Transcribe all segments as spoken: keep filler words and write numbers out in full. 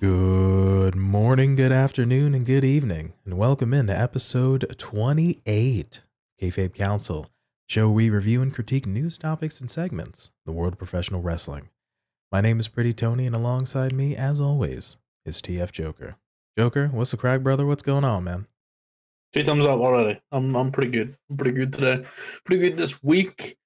Good morning, good afternoon, and good evening, and welcome into episode twenty-eight, Kayfabe Kouncil, show we review and critique news topics and segments, the world of professional wrestling. My name is Pretty Tony, and alongside me, as always, is T F Joker. Joker, what's the crack, brother? What's going on, man? Two thumbs up already. I'm I'm pretty good. I'm pretty good today. Pretty good this week.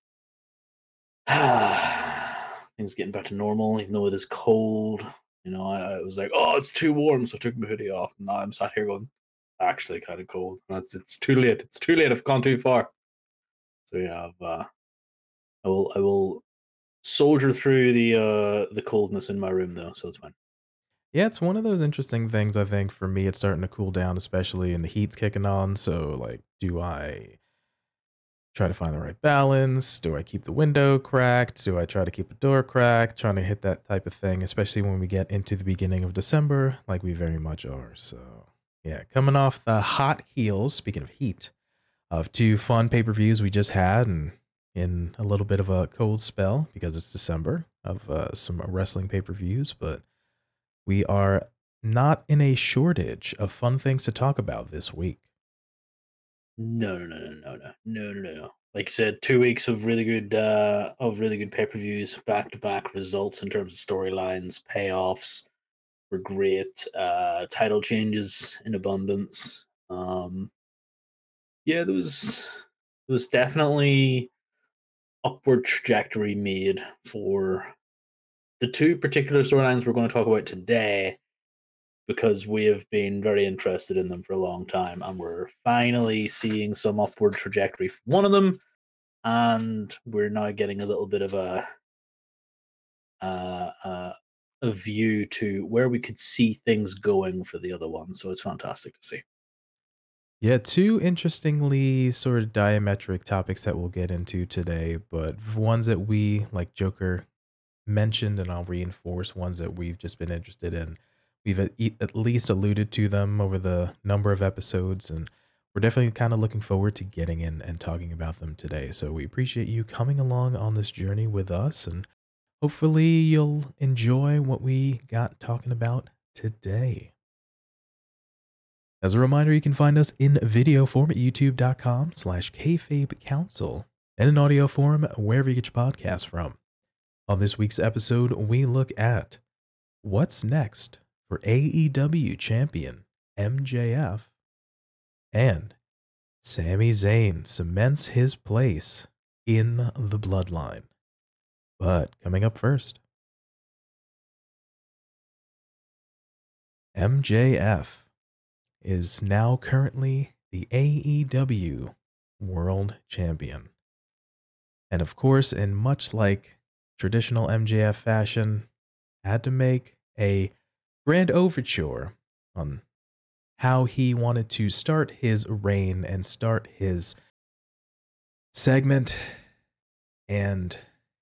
Things getting back to normal, even though it is cold. You know, I, I was like, oh, it's too warm, so I took my hoodie off. And now I'm sat here going, actually kind of cold. And it's, it's too late. It's too late. I've gone too far. So, yeah, I've, uh, I will I will soldier through the uh, the coldness in my room, though, so it's fine. Yeah, it's one of those interesting things, I think, for me. It's starting to cool down, especially, and the heat's kicking on. So, like, do I try to find the right balance? Do I keep the window cracked? Do I try to keep a door cracked? Trying to hit that type of thing, especially when we get into the beginning of December, like we very much are. So, yeah, coming off the hot heels, speaking of heat, of two fun pay-per-views we just had, and in a little bit of a cold spell because it's December, of uh, some wrestling pay-per-views, but we are not in a shortage of fun things to talk about this week. No, no, no, no, no, no, no, no. Like I said, two weeks of really good, uh, of really good pay-per-views, back-to-back results in terms of storylines, payoffs were great, uh, title changes in abundance. Um, yeah, there was there was definitely upward trajectory made for the two particular storylines we're going to talk about today, because we have been very interested in them for a long time, and we're finally seeing some upward trajectory from one of them, and we're now getting a little bit of a uh, uh, a view to where we could see things going for the other one, so it's fantastic to see. Yeah, two interestingly sort of diametric topics that we'll get into today, but ones that we, like Joker mentioned, and I'll reinforce, ones that we've just been interested in. We've at least alluded to them over the number of episodes, and we're definitely kind of looking forward to getting in and talking about them today. So we appreciate you coming along on this journey with us, and hopefully you'll enjoy what we got talking about today. As a reminder, you can find us in video form at youtube.com slash Kayfabe Kouncil and in audio form wherever you get your podcasts from. On this week's episode, we look at what's next for A E W champion M J F, and Sami Zayn cements his place in the bloodline. But coming up first, M J F is now currently the A E W World Champion. And of course, in much like traditional M J F fashion, had to make a grand overture on how he wanted to start his reign and start his segment and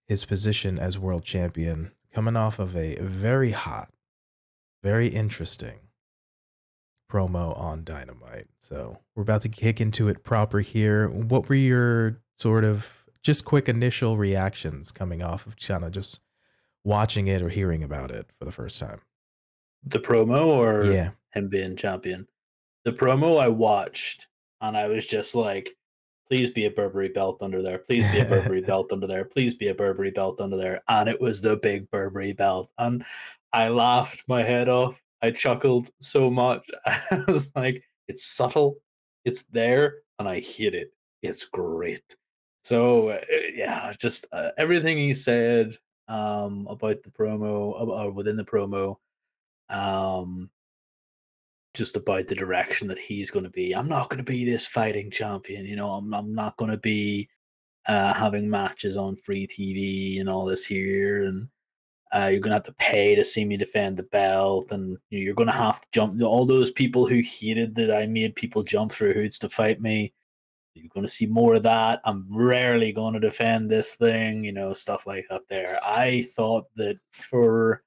his position as world champion, coming off of a very hot, very interesting promo on Dynamite. So we're about to kick into it proper here. What were your sort of just quick initial reactions coming off of kind of just watching it or hearing about it for the first time? The promo, or yeah, him being champion? The promo I watched, and I was just like, please be a Burberry belt under there. Please be a Burberry belt under there. Please be a Burberry belt under there. And it was the big Burberry belt. And I laughed my head off. I chuckled so much. I was like, it's subtle. It's there. And I hate it. It's great. So, yeah, just uh, everything he said um, about the promo, or uh, within the promo, um just about the direction that he's going to be. I'm not going to be this fighting champion, you know, i'm, I'm not going to be uh having matches on free T V and all this here, and uh you're gonna have to pay to see me defend the belt, and you're gonna have to jump all those people who hated that I made people jump through hoops to fight me. You're gonna see more of that. I'm rarely going to defend this thing, you know, stuff like that there. I thought that for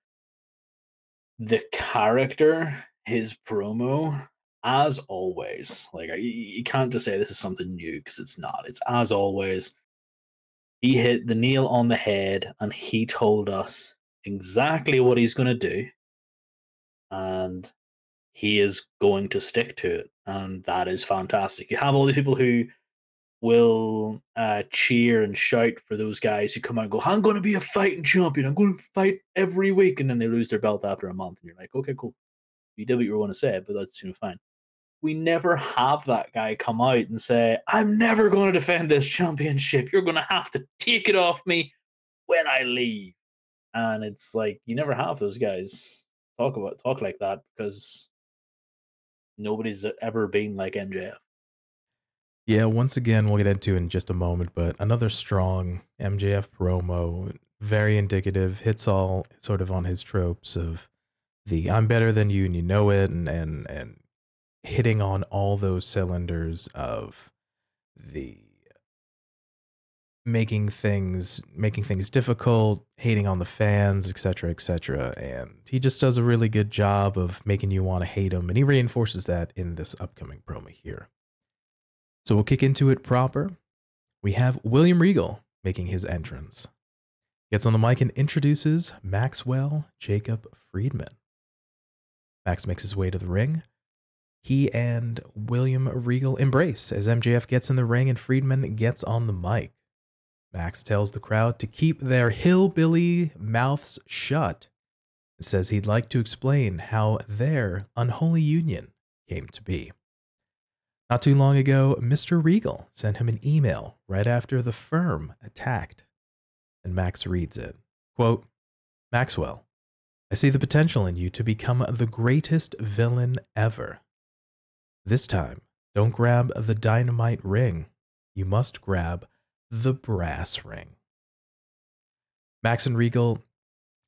the character, his promo, as always, like, you can't just say this is something new, because it's not. It's as always He hit the nail on the head, and he told us exactly what he's going to do, and he is going to stick to it, and that is fantastic. You have all these people who will uh, cheer and shout for those guys who come out and go, I'm going to be a fighting champion, I'm going to fight every week, and then they lose their belt after a month, and you're like, okay, cool. You did what you were going to say, but that's you know, fine. We never have that guy come out and say, I'm never going to defend this championship. You're going to have to take it off me when I leave. And it's like, you never have those guys talk about talk like that because nobody's ever been like M J F. Yeah, once again, we'll get into it in just a moment, but another strong M J F promo, very indicative, hits all sort of on his tropes of the I'm better than you and you know it, and and and hitting on all those cylinders of the making things making things difficult, hating on the fans, etc, etc, and he just does a really good job of making you want to hate him, and he reinforces that in this upcoming promo here. So we'll kick into it proper. We have William Regal making his entrance, gets on the mic and introduces Maxwell Jacob Friedman. Max makes his way to the ring. He and William Regal embrace as M J F gets in the ring and Friedman gets on the mic. Max tells the crowd to keep their hillbilly mouths shut and says he'd like to explain how their unholy union came to be. Not too long ago, Mister Regal sent him an email right after the firm attacked, and Max reads it. Quote, Maxwell, I see the potential in you to become the greatest villain ever. This time, don't grab the dynamite ring. You must grab the brass ring. Max and Regal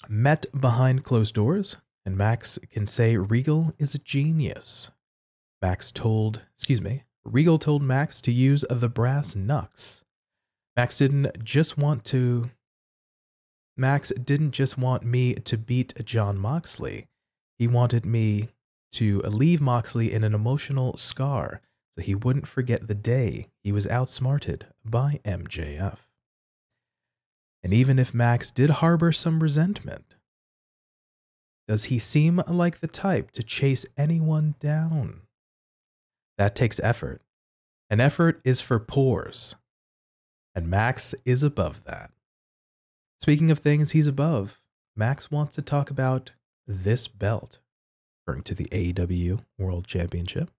met behind closed doors, and Max can say Regal is a genius. Max told, excuse me, Regal told Max to use the brass knucks. Max didn't just want to, Max didn't just want me to beat Jon Moxley. He wanted me to leave Moxley in an emotional scar so he wouldn't forget the day he was outsmarted by M J F. And even if Max did harbor some resentment, does he seem like the type to chase anyone down? That takes effort. And effort is for pores. And Max is above that. Speaking of things he's above, Max wants to talk about this belt, to the A E W World Championship.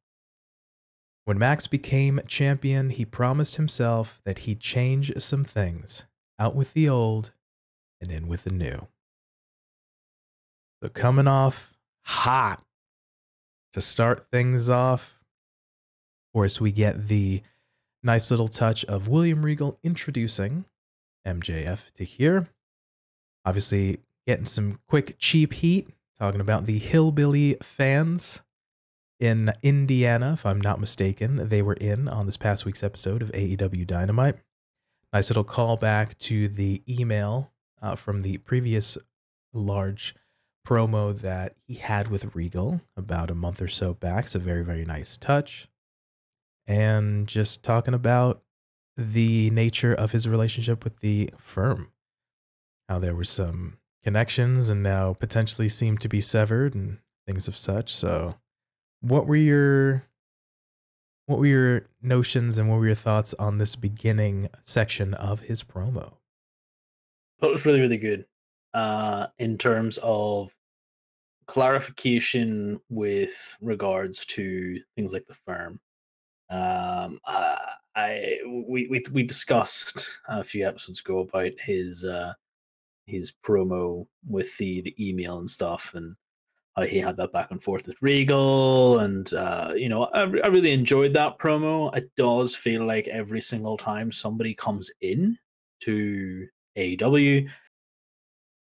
When Max became champion, he promised himself that he'd change some things, out with the old and in with the new. So coming off hot to start things off, of course we get the nice little touch of William Regal introducing M J F to here. Obviously getting some quick cheap heat, talking about the hillbilly fans in Indiana, if I'm not mistaken. They were in on this past week's episode of A E W Dynamite. Nice little callback to the email uh, from the previous large promo that he had with Regal about a month or so back. So very, very nice touch. And just talking about the nature of his relationship with the firm. How there were some connections and now potentially seem to be severed and things of such. So what were your what were your notions and what were your thoughts on this beginning section of his promo? It was really, really good uh, in terms of clarification with regards to things like the firm. Um, uh, I we, we we discussed a few episodes ago about his uh, his promo with the, the email and stuff, and how he had that back and forth with Regal, and uh, you know, I, I really enjoyed that promo. It does feel like every single time somebody comes in to A E W,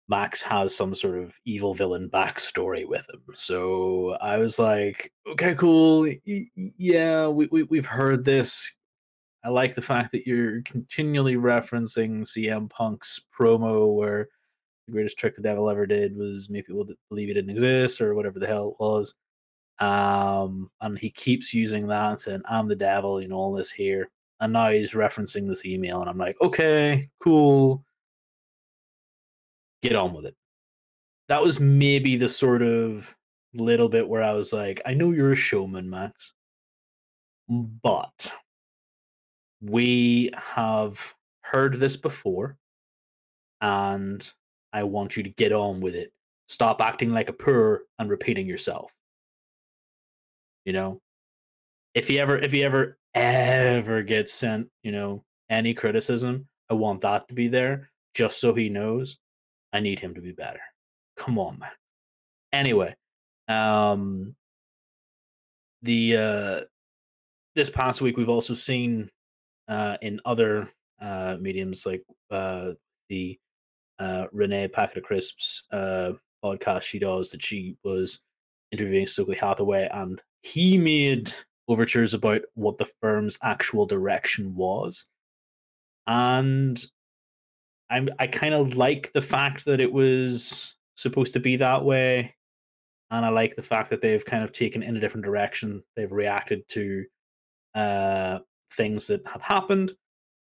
Max has some sort of evil villain backstory with him. So I was like, okay, cool, yeah, we, we we've heard this. I like the fact that you're continually referencing C M Punk's promo where the greatest trick the devil ever did was make people believe he didn't exist or whatever the hell it was. Um, and he keeps using that and saying, I'm the devil, you know, all this here. and now he's referencing this email, and I'm like, okay, cool. Get on with it. That was maybe the sort of little bit where I was like, I know you're a showman, Max, but we have heard this before, and I want you to get on with it. Stop acting like a purr and repeating yourself. You know, if he ever, if he ever, ever gets sent, you know, any criticism, I want that to be there, just so he knows I need him to be better. Come on, man. Anyway, um, the uh, this past week we've also seen uh, in other uh, mediums like uh, the uh, Renee Packet of Crisps uh, podcast she does, that she was interviewing Stokely Hathaway, and he made overtures about what the firm's actual direction was, and I'm I kind of like the fact that it was supposed to be that way, and I like the fact that they've kind of taken in a different direction. They've reacted to uh, things that have happened.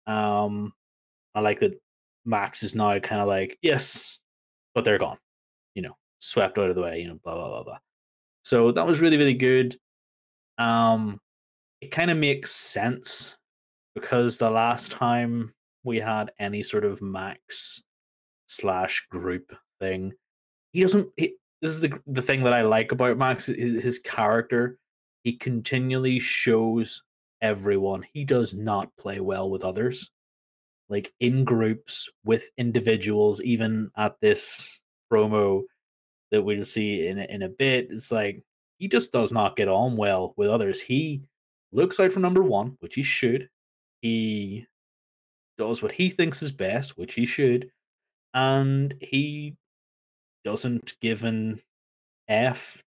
Um, I like that Max is now kind of like, yes, but they're gone, you know, swept out of the way, you know, blah blah blah blah. So that was really, really good. Um, it kind of makes sense, because the last time we had any sort of Max slash group thing, he doesn't. He, this is the the thing that I like about Max, his, his character. He continually shows everyone he does not play well with others, like in groups with individuals. Even at this promo that we'll see in in a bit, it's like, he just does not get on well with others. He looks out for number one, which he should. He does what he thinks is best, which he should. And he doesn't give an F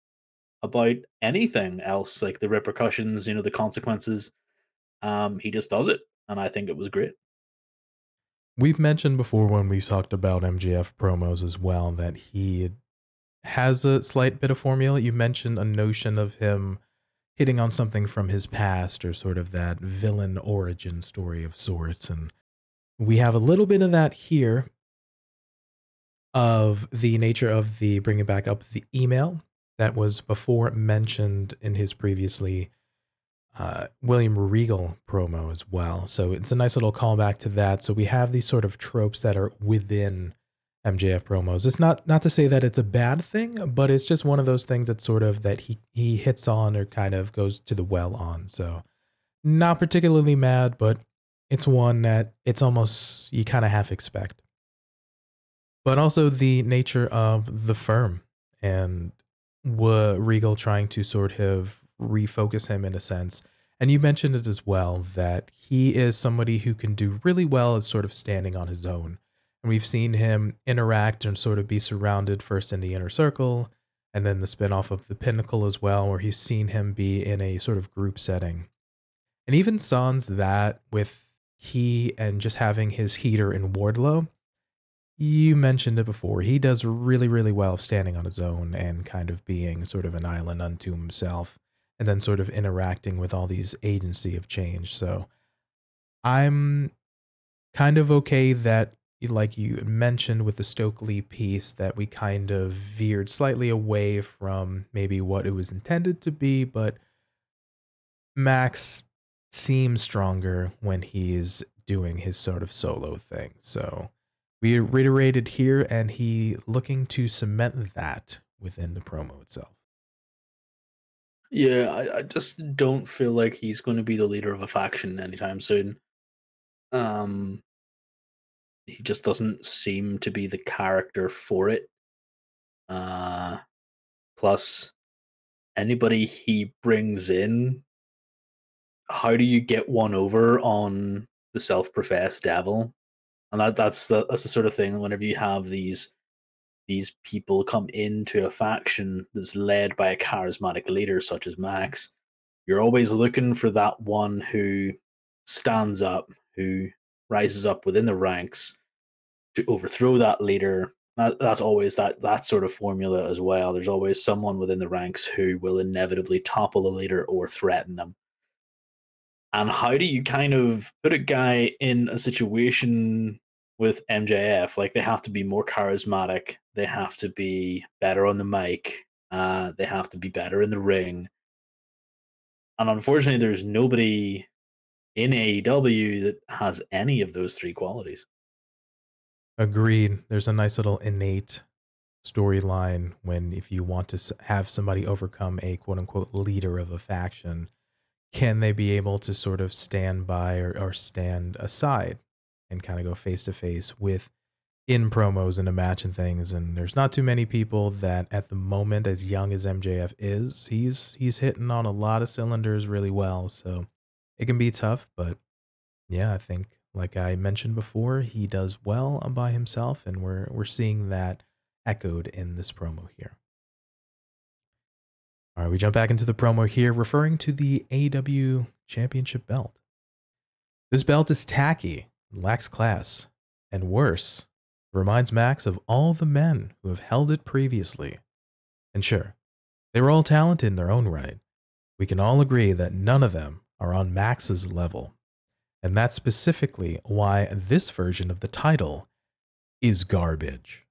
about anything else, like the repercussions, you know, the consequences. Um, he just does it. And I think it was great. We've mentioned before when we talked about M J F promos as well that he has a slight bit of formula. You mentioned a notion of him hitting on something from his past, or sort of that villain origin story of sorts. And we have a little bit of that here, of the nature of the bringing back up the email that was before mentioned in his previously uh, William Regal promo as well. So it's a nice little callback to that. So we have these sort of tropes that are within M J F promos. It's not not to say that it's a bad thing, but it's just one of those things that sort of that he he hits on, or kind of goes to the well on. So not particularly mad, but it's one that it's almost, you kind of half expect. But also the nature of the firm and were Regal trying to sort of refocus him in a sense. And you mentioned it as well, that he is somebody who can do really well at sort of standing on his own. And we've seen him interact and sort of be surrounded first in the inner circle, and then the spinoff of the Pinnacle as well, where he's seen him be in a sort of group setting. And even sans that, with he and just having his heater in Wardlow, you mentioned it before, he does really, really well standing on his own and kind of being sort of an island unto himself, and then sort of interacting with all these agency of change. So I'm kind of okay that, like you mentioned with the Stokely piece, that we kind of veered slightly away from maybe what it was intended to be, but Max seems stronger when he's doing his sort of solo thing. So we reiterated here, and he looking to cement that within the promo itself. Yeah, I, I just don't feel like he's going to be the leader of a faction anytime soon. Um... He just doesn't seem to be the character for it. Uh, plus, anybody he brings in, how do you get one over on the self-professed devil? And that, that's the that's the sort of thing. Whenever you have these these people come into a faction that's led by a charismatic leader such as Max, you're always looking for that one who stands up, who rises up within the ranks to overthrow that leader. That, that's always that that sort of formula as well. There's always someone within the ranks who will inevitably topple a leader or threaten them. And how do you kind of put a guy in a situation with M J F? Like, they have to be more charismatic. They have to be better on the mic. Uh, they have to be better in the ring. And unfortunately, there's nobody in A E W that has any of those three qualities. Agreed. There's a nice little innate storyline when if you want to have somebody overcome a quote-unquote leader of a faction, can they be able to sort of stand by or, or stand aside and kind of go face-to-face with in promos and a match and things? And there's not too many people that at the moment, as young as M J F is, he's he's hitting on a lot of cylinders really well. So it can be tough, but yeah, I think like I mentioned before, he does well by himself, and we're we're seeing that echoed in this promo here. All right, we jump back into the promo here, referring to the A E W Championship belt. This belt is tacky, lacks class, and worse, reminds Max of all the men who have held it previously. And sure, they were all talented in their own right. We can all agree that none of them are on Max's level. And that's specifically why this version of the title is garbage.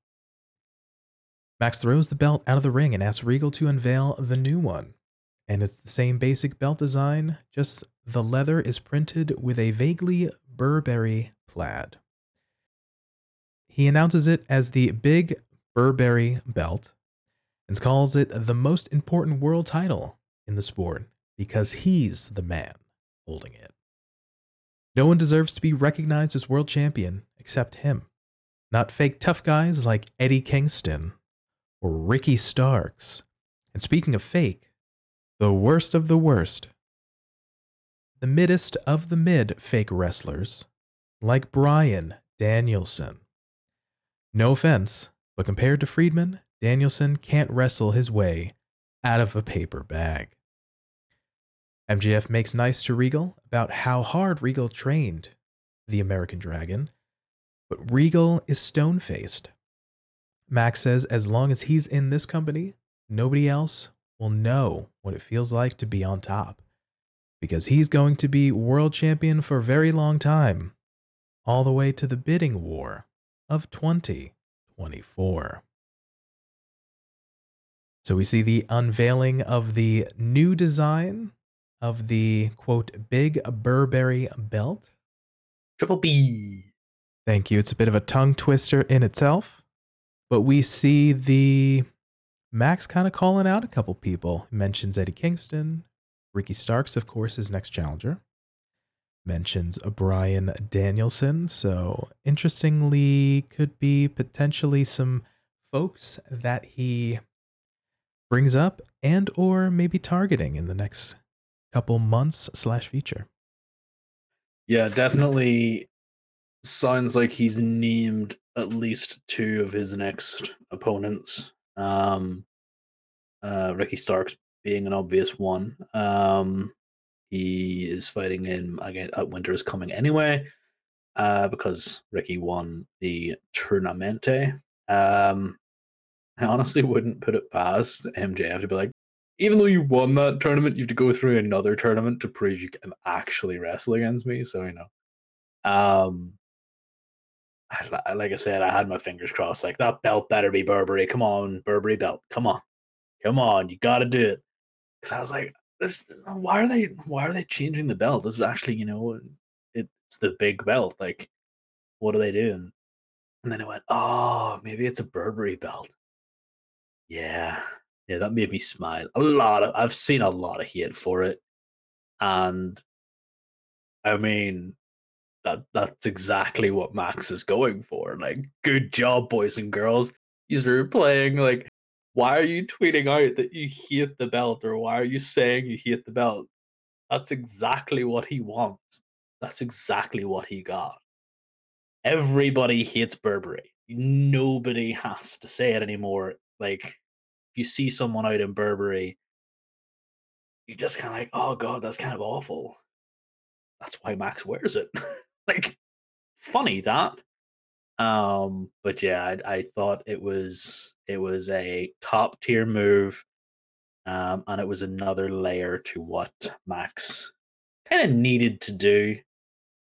Max throws the belt out of the ring and asks Regal to unveil the new one. And it's the same basic belt design, just the leather is printed with a vaguely Burberry plaid. He announces it as the Big Burberry Belt and calls it the most important world title in the sport because he's the man holding it. No one deserves to be recognized as world champion except him. Not fake tough guys like Eddie Kingston or Ricky Starks. And speaking of fake, the worst of the worst, the middest of the mid fake wrestlers like Brian Danielson. No offense, but compared to Friedman, Danielson can't wrestle his way out of a paper bag. M J F makes nice to Regal about how hard Regal trained the American Dragon, but Regal is stone-faced. Max says as long as he's in this company, nobody else will know what it feels like to be on top, because he's going to be world champion for a very long time, all the way to the bidding war of twenty twenty-four. So we see the unveiling of the new design of the, quote, Big Burberry Belt. Triple B. Thank you. It's a bit of a tongue twister in itself. But we see the Max kind of calling out a couple people. Mentions Eddie Kingston. Ricky Starks, of course, his next challenger. Mentions Brian Danielson. So interestingly, could be potentially some folks that he brings up and or maybe targeting in the next couple months slash feature. Yeah, definitely sounds like he's named at least two of his next opponents. Um, uh, Ricky Starks being an obvious one. Um, He is fighting him again at Winter Is Coming anyway, uh, because Ricky won the Tournamente. Um, I honestly wouldn't put it past M J F to be like, even though you won that tournament, you have to go through another tournament to prove you can actually wrestle against me. So, you know, um, I, like I said, I had my fingers crossed. Like, that belt better be Burberry. Come on, Burberry belt. Come on. Come on. You got to do it. Because I was like, Why are they? Why are they changing the belt? This is actually, you know, it's the big belt. Like, what are they doing? And then I went, oh, maybe it's a Burberry belt. Yeah, yeah, that made me smile. A lot of I've seen a lot of hate for it, and I mean, that that's exactly what Max is going for. Like, good job, boys and girls. You're playing like. Why are you tweeting out that you hate the belt, or why are you saying you hate the belt? That's exactly what he wants. That's exactly what he got. Everybody hates Burberry. Nobody has to say it anymore. Like, if you see someone out in Burberry, you're just kind of like, oh God, that's kind of awful. That's why Max wears it. Like, funny that. Um, but yeah, I, I thought it was... It was a top-tier move, um, and it was another layer to what Max kind of needed to do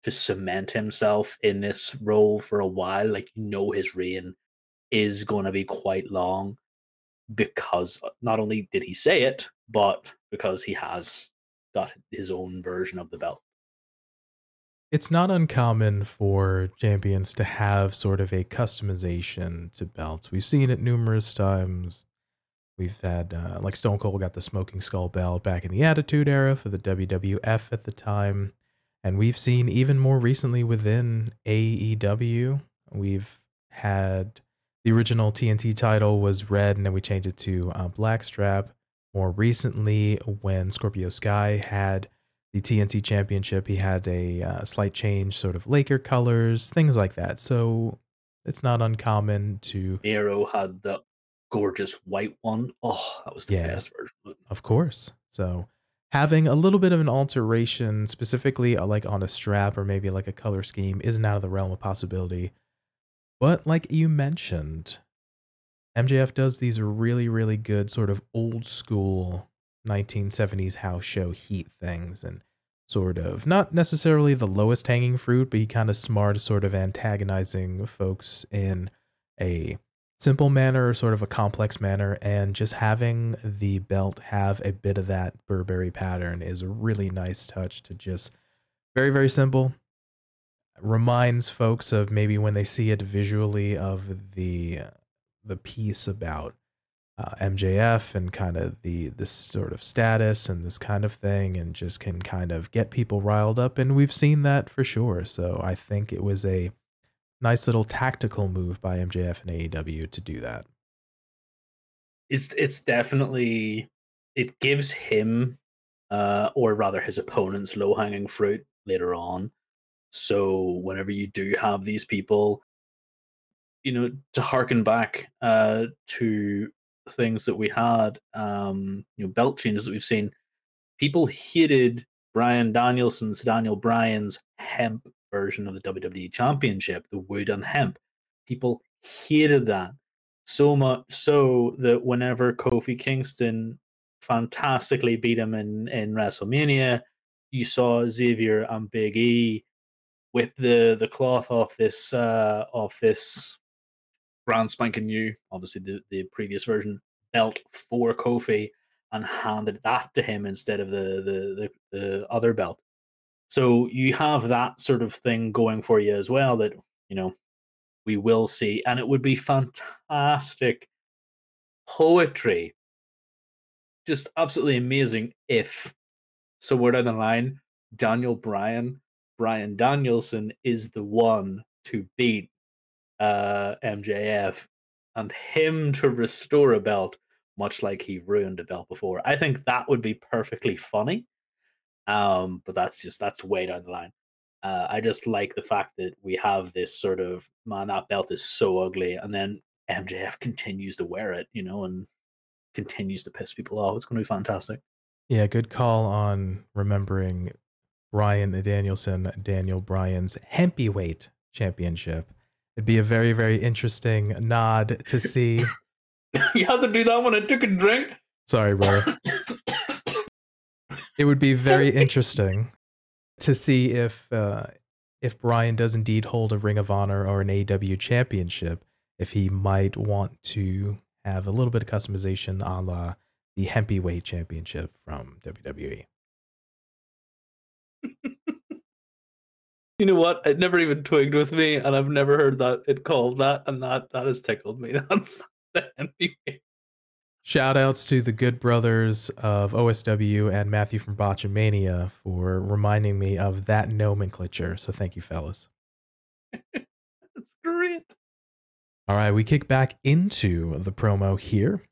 to cement himself in this role for a while. Like, you know, his reign is going to be quite long because not only did he say it, but because he has got his own version of the belt. It's not uncommon for champions to have sort of a customization to belts. We've seen it numerous times. We've had, uh, like, Stone Cold got the Smoking Skull belt back in the Attitude Era for the W W F at the time. And we've seen even more recently within A E W, we've had the original T N T title was red, and then we changed it to uh, black strap. More recently, when Scorpio Sky had the T N T Championship, he had a uh, slight change, sort of Laker colors, things like that. So it's not uncommon to... Nero had the gorgeous white one. Oh, that was the yeah, best version. Of course. So having a little bit of an alteration, specifically like on a strap or maybe like a color scheme, isn't out of the realm of possibility. But like you mentioned, M J F does these really, really good sort of old school nineteen seventies house show heat things, and sort of not necessarily the lowest hanging fruit, but he kind of smart, sort of antagonizing folks in a simple manner or sort of a complex manner, and just having the belt have a bit of that Burberry pattern is a really nice touch to just very, very simple. Reminds folks of maybe when they see it visually of the the piece about Uh, M J F and kind of the this sort of status and this kind of thing, and just can kind of get people riled up, and we've seen that for sure. So I think it was a nice little tactical move by M J F and A E W to do that. It's it's definitely, it gives him uh, or rather his opponents low-hanging fruit later on. So whenever you do have these people, you know, to harken back uh, to things that we had, um, you know, belt changes that we've seen. People hated Brian Danielson's, Daniel Bryan's hemp version of the W W E Championship, the wood and hemp. People hated that so much so that whenever Kofi Kingston fantastically beat him in, in WrestleMania, you saw Xavier and Big E whip the, the cloth off this, uh, off this brand spanking new, obviously the, the previous version, belt for Kofi, and handed that to him instead of the, the, the, the other belt. So you have that sort of thing going for you as well that, you know, we will see. And it would be fantastic poetry. Just absolutely amazing if, somewhere down the line, Daniel Bryan, Brian Danielson is the one to beat Uh, M J F, and him to restore a belt, much like he ruined a belt before. I think that would be perfectly funny, um, but that's just that's way down the line. Uh, I just like the fact that we have this sort of, man, that belt is so ugly, and then M J F continues to wear it, you know, and continues to piss people off. It's going to be fantastic. Yeah, good call on remembering Brian Danielson, Daniel Bryan's heavyweight championship. It'd be a very, very interesting nod to see. You had to do that when I took a drink? Sorry, bro. It would be very interesting to see if uh, if Brian does indeed hold a Ring of Honor or an A E W championship, if he might want to have a little bit of customization a la the Heavyweight Championship from W W E. You know what? It never even twigged with me, and I've never heard that it called that, and that that has tickled me. That's the N B A. Shout outs to the good brothers of O S W and Matthew from Botchamania for reminding me of that nomenclature. So thank you, fellas. That's great. All right, we kick back into the promo here.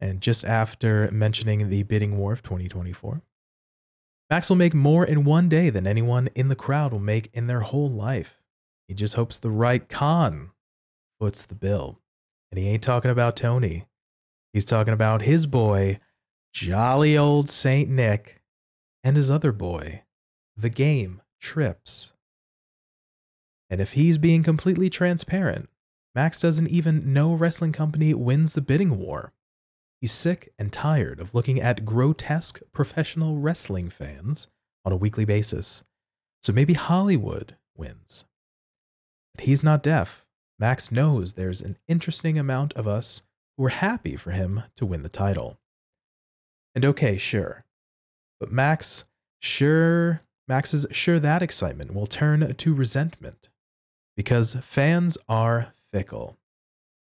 And just after mentioning the bidding war of twenty twenty-four, Max will make more in one day than anyone in the crowd will make in their whole life. He just hopes the right con puts the bill. And he ain't talking about Tony. He's talking about his boy, jolly old Saint Nick, and his other boy, the Game Trips. And if he's being completely transparent, Max doesn't even know wrestling company wins the bidding war. He's sick and tired of looking at grotesque professional wrestling fans on a weekly basis. So maybe Hollywood wins. But he's not deaf. Max knows there's an interesting amount of us who are happy for him to win the title. And okay, sure. But Max, sure, Max's sure that excitement will turn to resentment. Because fans are fickle.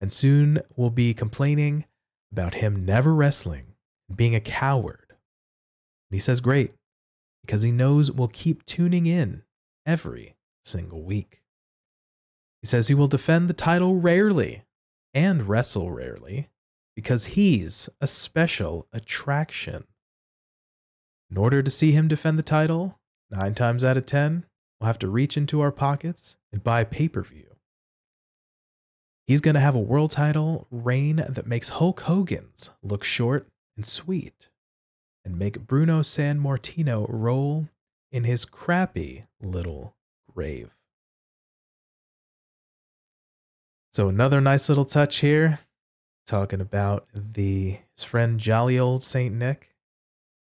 And soon will be complaining about him never wrestling and being a coward. And he says great, because he knows we'll keep tuning in every single week. He says he will defend the title rarely and wrestle rarely because he's a special attraction. In order to see him defend the title, nine times out of ten, we'll have to reach into our pockets and buy pay-per-view. He's going to have a world title reign that makes Hulk Hogan's look short and sweet and make Bruno Sammartino roll in his crappy little grave. So another nice little touch here, talking about the his friend Jolly Old Saint Nick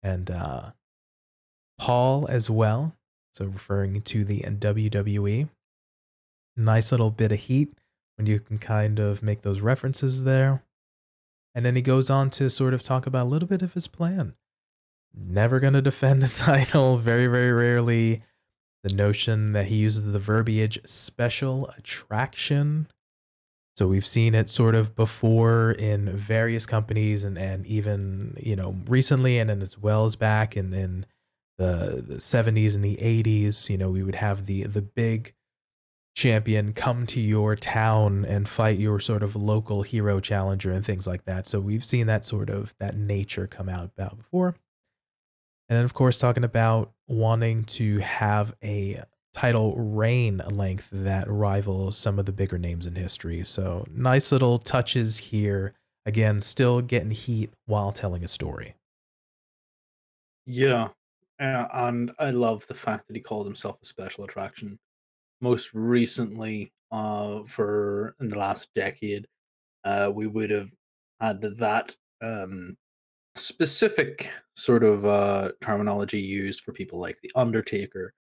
and uh, Paul as well. So referring to the W W E. Nice little bit of heat when you can kind of make those references there. And then he goes on to sort of talk about a little bit of his plan. Never going to defend the title, very, very rarely. The notion that he uses the verbiage special attraction. So we've seen it sort of before in various companies and, and even, you know, recently and then as well as back in, in the, the seventies and the eighties, you know, we would have the the big champion come to your town and fight your sort of local hero challenger and things like that. So we've seen that sort of that nature come out about before. And then, of course, talking about wanting to have a title reign length that rivals some of the bigger names in history. So nice little touches here. Again, still getting heat while telling a story. Yeah, uh, and I love the fact that he called himself a special attraction. Most recently, uh, for in the last decade, uh, we would have had that um, specific sort of uh, terminology used for people like The Undertaker,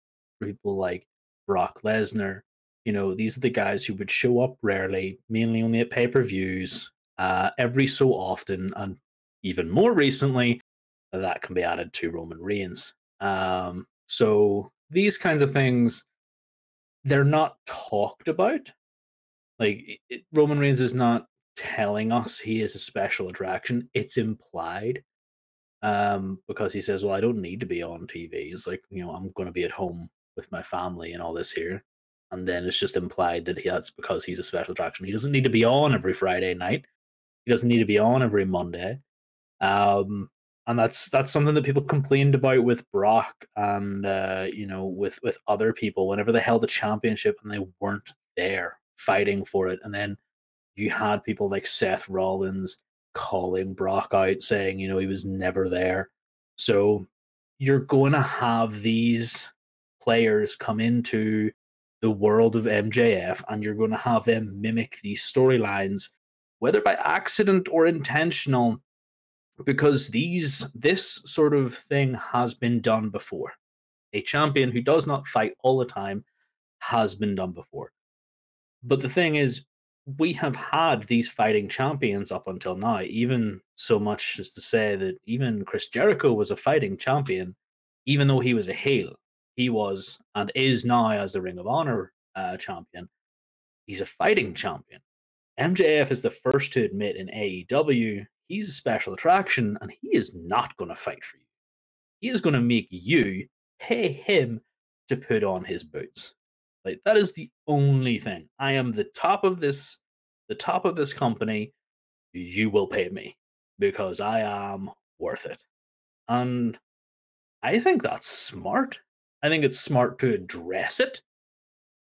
for people like Brock Lesnar. You know, these are the guys who would show up rarely, mainly only at pay-per-views, uh, every so often, and even more recently, that can be added to Roman Reigns. Um, so these kinds of things, they're not talked about. Like, it, Roman Reigns is not telling us he is a special attraction. It's implied um, because he says, well, I don't need to be on T V. It's like, you know, I'm going to be at home with my family and all this here. And then it's just implied that he, that's because he's a special attraction. He doesn't need to be on every Friday night. He doesn't need to be on every Monday. Um, and that's that's something that people complained about with Brock and, uh, you know, with, with other people whenever they held the championship and they weren't there fighting for it. And then you had people like Seth Rollins calling Brock out, saying, you know, he was never there. So you're going to have these players come into the world of M J F and you're going to have them mimic these storylines, whether by accident or intentional, because these this sort of thing has been done before. A champion who does not fight all the time has been done before. But the thing is, we have had these fighting champions up until now, even so much as to say that even Chris Jericho was a fighting champion, even though he was a heel. He was and is now, as the Ring of Honor uh, champion, he's a fighting champion. M J F is the first to admit in A E W, he's a special attraction and he is not going to fight for you. He is going to make you pay him to put on his boots. Like, that is the only thing. I am the top of this, the top of this company. You will pay me because I am worth it. And I think that's smart. I think it's smart to address it,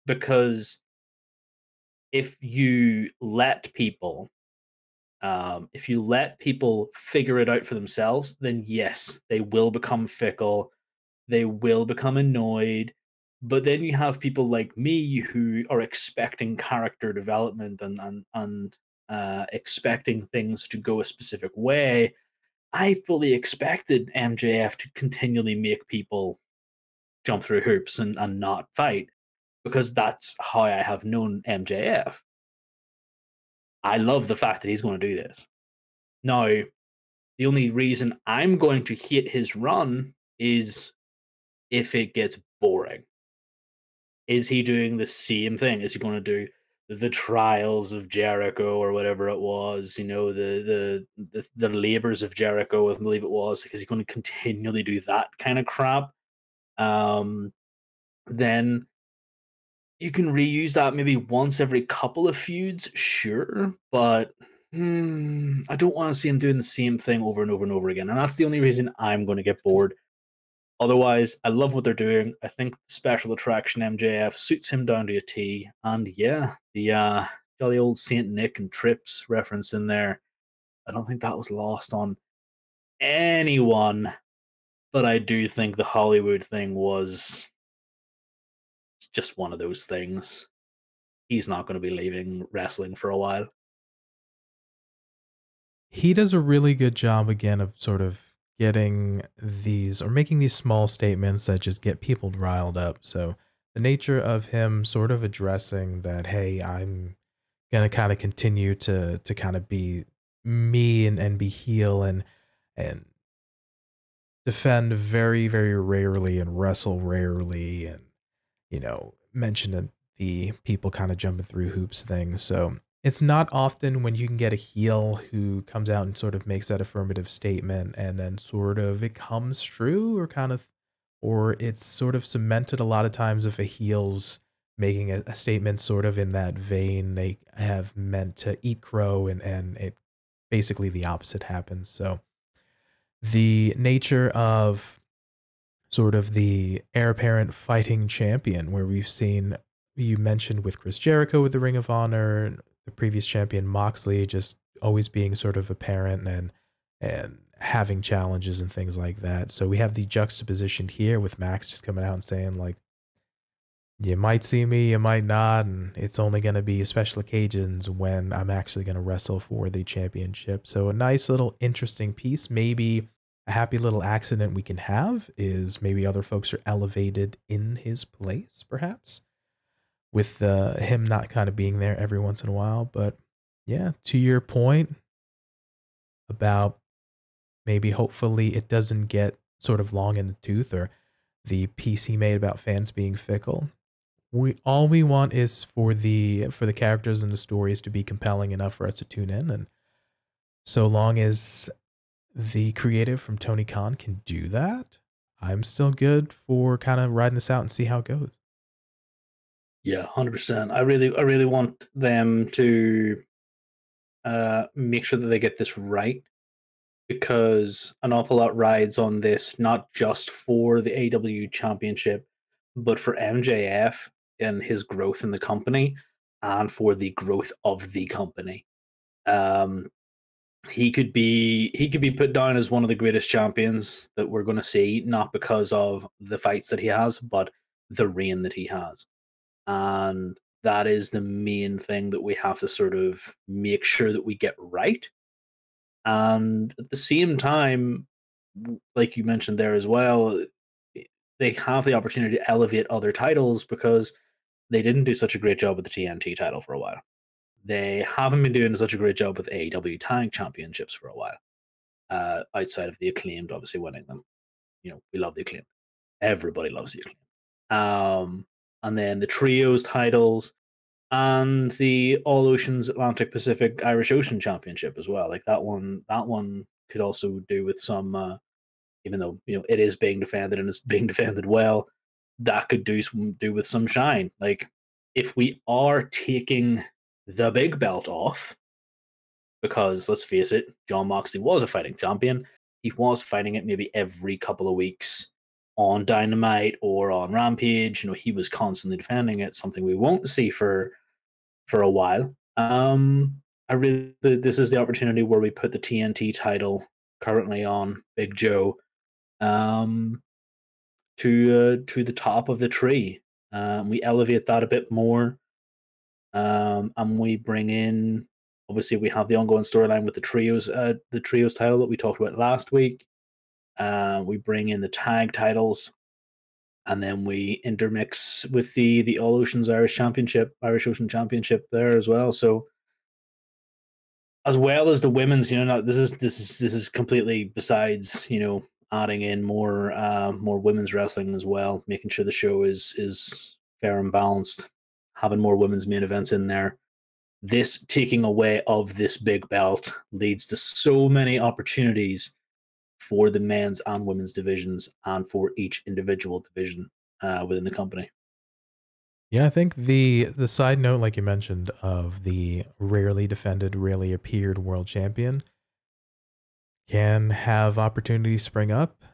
because if you let people, um, if you let people figure it out for themselves, then yes, they will become fickle. They will become annoyed. But then you have people like me who are expecting character development and and, and uh, expecting things to go a specific way. I fully expected M J F to continually make people jump through hoops and, and not fight, because that's how I have known M J F. I love the fact that he's going to do this. Now, the only reason I'm going to hate his run is if it gets boring. Is he doing the same thing? Is he going to do the trials of Jericho or whatever it was, you know, the the the, the labors of Jericho, I believe it was, because he's going to continually do that kind of crap. Um, then you can reuse that maybe once every couple of feuds, sure, but hmm, I don't want to see him doing the same thing over and over and over again. And that's the only reason I'm going to get bored. Otherwise, I love what they're doing. I think the special attraction M J F suits him down to a T. And yeah, the uh, jolly old Saint Nick and Trips reference in there, I don't think that was lost on anyone. But I do think the Hollywood thing was just one of those things. He's not going to be leaving wrestling for a while. He does a really good job, again, of sort of getting these or making these small statements that just get people riled up. So the nature of him sort of addressing that, hey, I'm going to kind of continue to to kind of be me and, and be heel and and defend very, very rarely and wrestle rarely, and, you know, mention the people kind of jumping through hoops thing. So it's not often when you can get a heel who comes out and sort of makes that affirmative statement and then sort of it comes true or kind of, or it's sort of cemented a lot of times if a heel's making a, a statement sort of in that vein, they have meant to eat crow and, and it basically the opposite happens. So the nature of sort of the heir apparent fighting champion where we've seen, you mentioned with Chris Jericho with the Ring of Honor, the previous champion Moxley just always being sort of apparent and and having challenges and things like that. So we have the juxtaposition here with Max just coming out and saying, like, you might see me, you might not, and it's only going to be special occasions when I'm actually going to wrestle for the championship. So a nice little interesting piece, maybe a happy little accident we can have is maybe other folks are elevated in his place, perhaps, with uh, him not kind of being there every once in a while. But yeah, to your point about maybe hopefully it doesn't get sort of long in the tooth, or the piece he made about fans being fickle. We all we want is for the for the characters and the stories to be compelling enough for us to tune in. And so long as the creative from Tony Khan can do that, I'm still good for kind of riding this out and see how it goes. Yeah, one hundred percent. I really I really want them to uh, make sure that they get this right, because an awful lot rides on this, not just for the A E W Championship, but for M J F and his growth in the company and for the growth of the company. Um, he could be he could be put down as one of the greatest champions that we're going to see, not because of the fights that he has, but the reign that he has. And that is the main thing that we have to sort of make sure that we get right. And at the same time, like you mentioned there as well, they have the opportunity to elevate other titles, because they didn't do such a great job with the T N T title for a while. They haven't been doing such a great job with A E W Tag Championships for a while, uh, outside of the Acclaimed, obviously, winning them. You know, we love the Acclaimed. Everybody loves the Acclaimed. Um, and then the Trios titles, and the All Oceans Atlantic Pacific Irish Ocean Championship as well. Like that one, that one could also do with some, uh, even though, you know, it is being defended and it's being defended well, that could do do with some shine. Like if we are taking the big belt off, because let's face it, Jon Moxley was a fighting champion. He was fighting it maybe every couple of weeks on Dynamite or on Rampage. You know, he was constantly defending it, something we won't see for for a while. Um, I really, this is the opportunity where we put the T N T title currently on Big Joe um, to uh, to the top of the tree. Um, we elevate that a bit more, um, and we bring in, obviously we have the ongoing storyline with the trios, uh, the trios title that we talked about last week. Uh, we bring in the tag titles, And then we intermix with the the All Oceans Irish Championship, Irish Ocean Championship there as well. So as well as the women's, you know, not, this is this is this is completely besides, you know, adding in more uh, more women's wrestling as well, making sure the show is is fair and balanced, having more women's main events in there. This taking away of this big belt leads to so many opportunities for the men's and women's divisions and for each individual division uh, within the company. Yeah, I think the the side note, like you mentioned, of the rarely defended, rarely appeared world champion can have opportunities spring up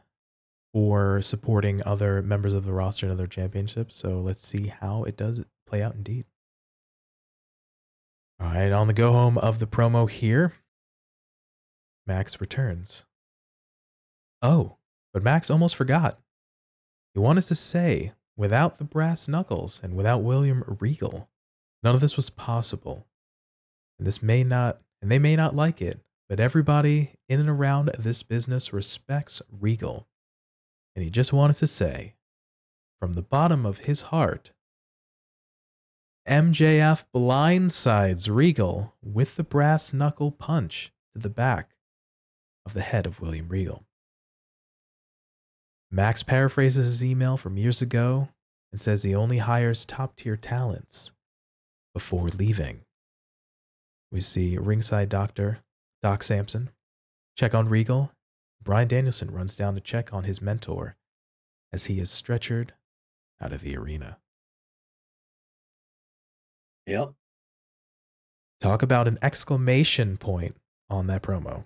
for supporting other members of the roster and other championships. So let's see how it does play out indeed. All right, on the go home of the promo here, Max returns. Oh, but Max almost forgot. He wanted us to say, without the brass knuckles and without William Regal, none of this was possible. And this may not, and they may not like it, but everybody in and around this business respects Regal. And he just wanted to say, from the bottom of his heart, M J F blindsides Regal with the brass knuckle punch to the back of the head of William Regal. Max paraphrases his email from years ago and says he only hires top-tier talents before leaving. We see ringside doctor Doc Sampson check on Regal. Brian Danielson runs down to check on his mentor as he is stretchered out of the arena. Yep. Talk about an exclamation point on that promo.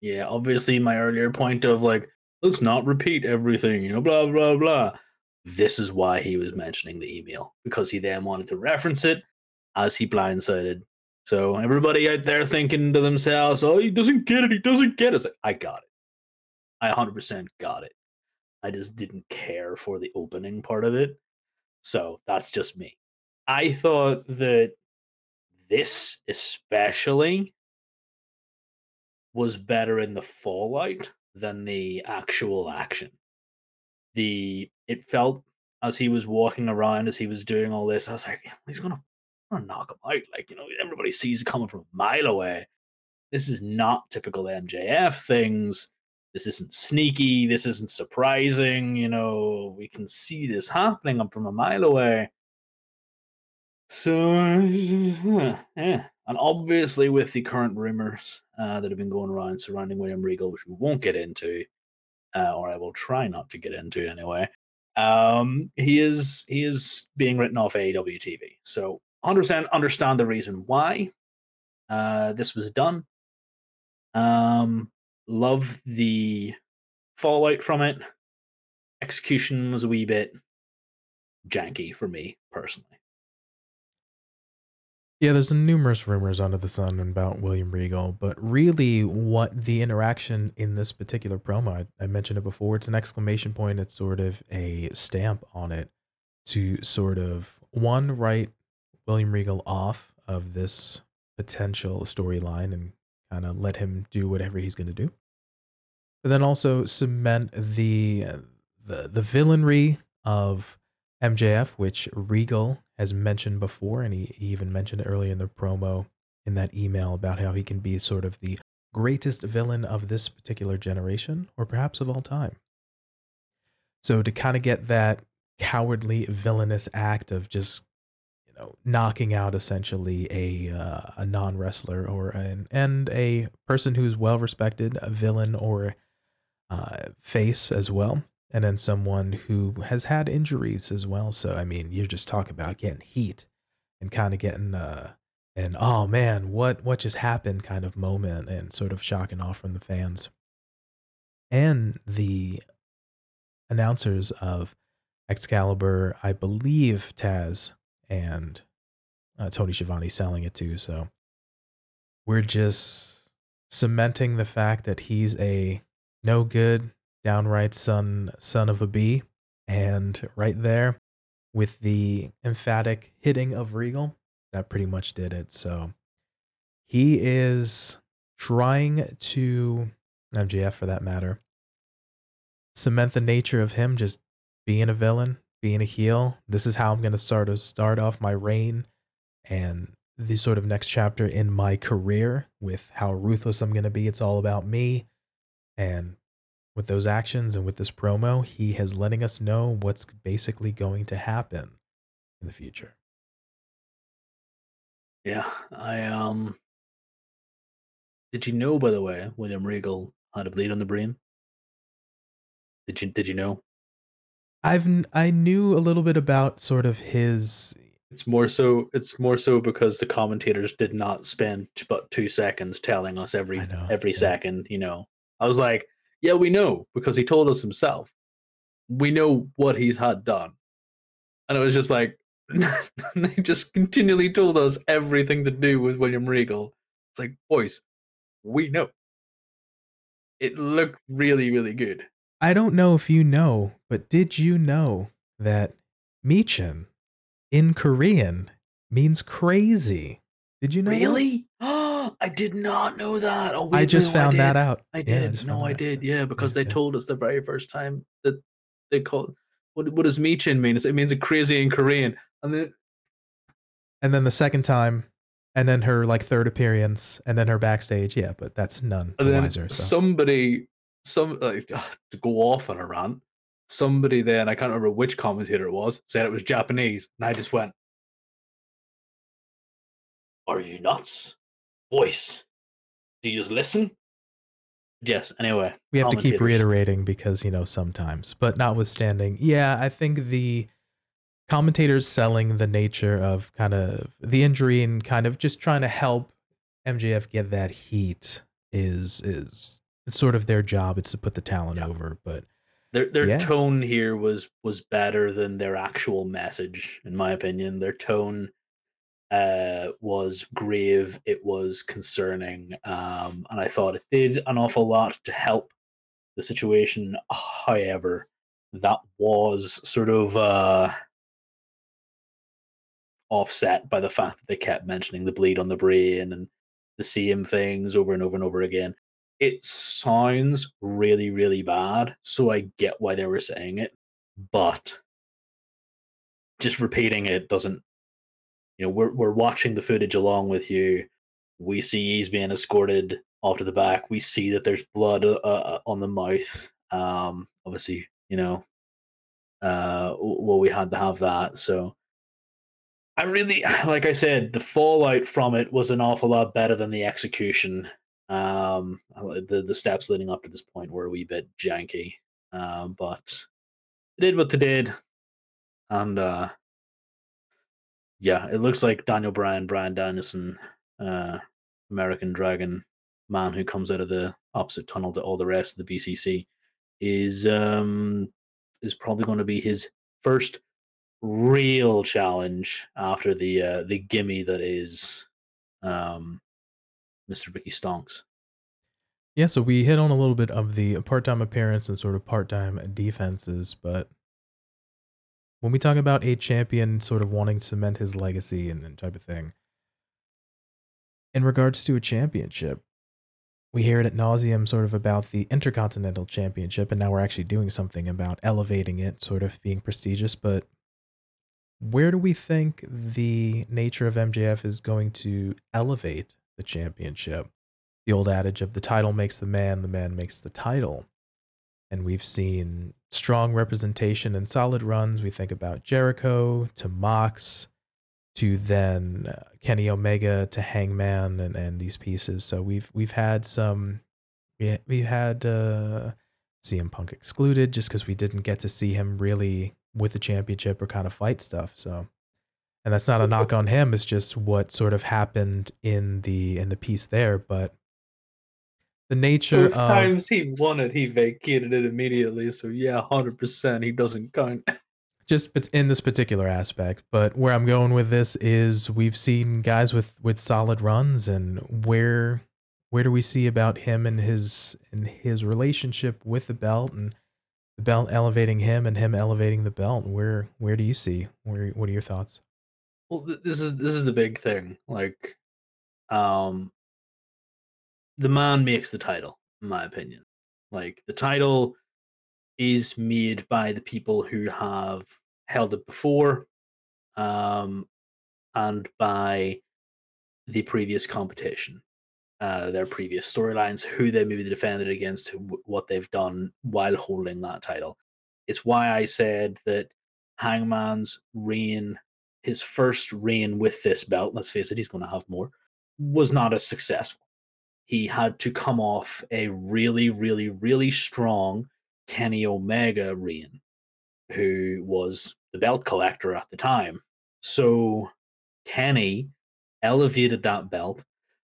Yeah, obviously my earlier point of like, let's not repeat everything, you know, blah, blah, blah. This is why he was mentioning the email, because he then wanted to reference it as he blindsided. So everybody out there thinking to themselves, oh, he doesn't get it, he doesn't get it. It's like, I got it. I one hundred percent got it. I just didn't care for the opening part of it. So that's just me. I thought that this especially was better in the fallout than the actual action. The it felt as he was walking around, as he was doing all this, I was like, he's gonna, gonna knock him out. Like, you know, everybody sees it coming from a mile away. This is not typical M J F things. This isn't sneaky. This isn't surprising. You know, we can see this happening up from a mile away. So, yeah. And obviously with the current rumors uh, that have been going around surrounding William Regal, which we won't get into, uh, or I will try not to get into anyway, um, he is he is being written off A E W T V. So one hundred percent understand the reason why uh, this was done. Um, love the fallout from it. Execution was a wee bit janky for me personally. Yeah, there's numerous rumors under the sun about William Regal, but really what the interaction in this particular promo, I, I mentioned it before, it's an exclamation point, it's sort of a stamp on it to sort of, one, write William Regal off of this potential storyline and kind of let him do whatever he's going to do, but then also cement the, the, the villainry of M J F, which Regal has mentioned before, and he even mentioned it earlier in the promo in that email about how he can be sort of the greatest villain of this particular generation, or perhaps of all time. So to kind of get that cowardly, villainous act of just, you know, knocking out essentially a uh, a non-wrestler or an and a person who's well-respected, a villain or uh, face as well. And then someone who has had injuries as well. So, I mean, you're just talking about getting heat and kind of getting uh, an, oh, man, what, what just happened kind of moment and sort of shocking off from the fans. And the announcers of Excalibur, I believe Taz and uh, Tony Schiavone selling it too. So we're just cementing the fact that he's a no good, downright son son of a bee, and right there with the emphatic hitting of Regal, that pretty much did it. So he is trying to, M J F for that matter, cement the nature of him just being a villain, being a heel. This is how I'm going to start to start off my reign and the sort of next chapter in my career with how ruthless I'm going to be. It's all about me. And with those actions and with this promo, he is letting us know what's basically going to happen in the future. Yeah, I, um, did you know, by the way, William Regal had a bleed on the brain? Did you, did you know? I've, I knew a little bit about sort of his, It's more so. It's more so because the commentators did not spend t- but two seconds telling us every know, every yeah. second. You know, I was like, "Yeah, we know," because he told us himself. We know what he's had done, and it was just like they just continually told us everything to do with William Regal. It's like, boys, we know. It looked really, really good. I don't know if you know, but did you know that Michin in Korean means crazy? Did you know? Really? Oh, I did not know that. Oh, wait, I just no, found I that out. I did. Yeah, I no, I did. Out. Yeah, because yeah, they yeah. told us the very first time that they called. What, what does Michin mean? It means a crazy in Korean. And then, and then the second time, and then her like third appearance, and then her backstage. Yeah, but that's none the wiser. So. Somebody, some like, to go off on a rant. Somebody then, I can't remember which commentator it was, said it was Japanese, and I just went, "Are you nuts? Voice. Do you just listen?" Yes, anyway. We have to keep reiterating because, you know, sometimes. But notwithstanding, yeah, I think the commentators selling the nature of kind of the injury and kind of just trying to help M J F get that heat is, is it's sort of their job. It's to put the talent yeah. over, but Their their yeah. tone here was was better than their actual message, in my opinion. Their tone uh, was grave. It was concerning, um, and I thought it did an awful lot to help the situation. However, that was sort of uh, offset by the fact that they kept mentioning the bleed on the brain and the same things over and over and over again. It sounds really, really bad, so I get why they were saying it, but just repeating it doesn't, you know, we're we're watching the footage along with you. We see he's being escorted off to the back. We see that there's blood uh, on the mouth. Um, obviously, you know, uh, well, we had to have that, so. I really, like I said, the fallout from it was an awful lot better than the execution. Um, the, the steps leading up to this point were a wee bit janky, uh, but they did what they did, and uh, yeah, it looks like Daniel Bryan, Brian Danielson, uh, American Dragon man who comes out of the opposite tunnel to all the rest of the B C C, is um is probably going to be his first real challenge after the uh, the gimme that is um. Mister Ricky Starks. Yeah, so we hit on a little bit of the part-time appearance and sort of part-time defenses, but when we talk about a champion sort of wanting to cement his legacy and, and type of thing, in regards to a championship, we hear it ad nauseum sort of about the Intercontinental Championship, and now we're actually doing something about elevating it, sort of being prestigious, but where do we think the nature of M J F is going to elevate the championship? The old adage of the title makes the man, the man makes the title. And we've seen strong representation and solid runs. We think about Jericho to Mox to then uh, Kenny Omega to Hangman and, and these pieces. So we've we've had some, we, we had uh, C M Punk excluded just because we didn't get to see him really with the championship or kind of fight stuff. So. And that's not a knock on him. It's just what sort of happened in the in the piece there. But the nature Both of times he won it, he vacated it immediately. So yeah, one hundred percent he doesn't count. Just in this particular aspect. But where I'm going with this is we've seen guys with, with solid runs, and where where do we see about him and his and his relationship with the belt and the belt elevating him and him elevating the belt? Where where do you see? Where what are your thoughts? Well, this is this is the big thing. Like, um, the man makes the title, in my opinion. Like, the title is made by the people who have held it before, um, and by the previous competition, uh, their previous storylines, who they maybe defended against, who, what they've done while holding that title. It's why I said that Hangman's reign, his first reign with this belt, let's face it, he's going to have more, was not as successful. He had to come off a really, really, really strong Kenny Omega reign, who was the belt collector at the time. So Kenny elevated that belt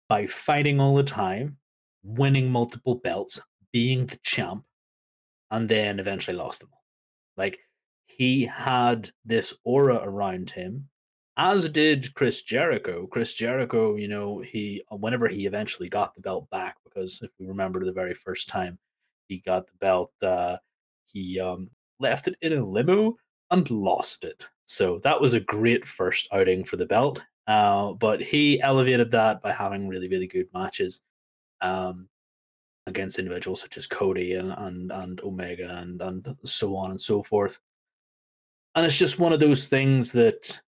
by fighting all the time, winning multiple belts, being the champ, and then eventually lost them all. Like, he had this aura around him, as did Chris Jericho. Chris Jericho, you know, he whenever he eventually got the belt back, because if we remember the very first time he got the belt, uh, he um, left it in a limo and lost it. So that was a great first outing for the belt. Uh, but he elevated that by having really, really good matches um, against individuals such as Cody and and, and Omega and, and so on and so forth. And it's just one of those things that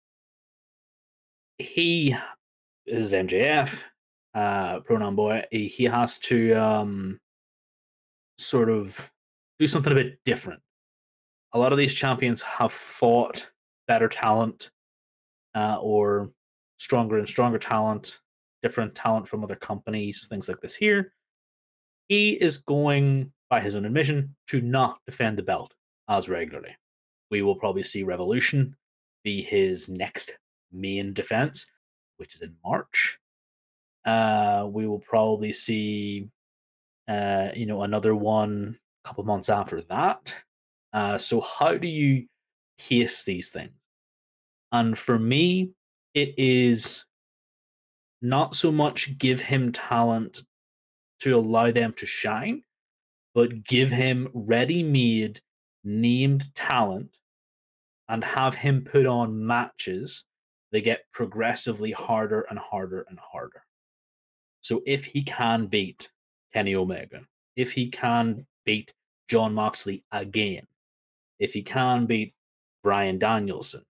he is M J F, uh, pronoun boy. He, he has to um, sort of do something a bit different. A lot of these champions have fought better talent uh, or stronger and stronger talent, different talent from other companies, things like this here. He is going, by his own admission, to not defend the belt as regularly. We will probably see Revolution be his next main defense, which is in March. Uh, we will probably see, uh, you know, another one a couple months after that. Uh, so how do you pace these things? And for me, it is not so much give him talent to allow them to shine, but give him ready-made named talent and have him put on matches that get progressively harder and harder and harder. So if he can beat Kenny Omega, if he can beat Jon Moxley again, if he can beat Brian Danielson,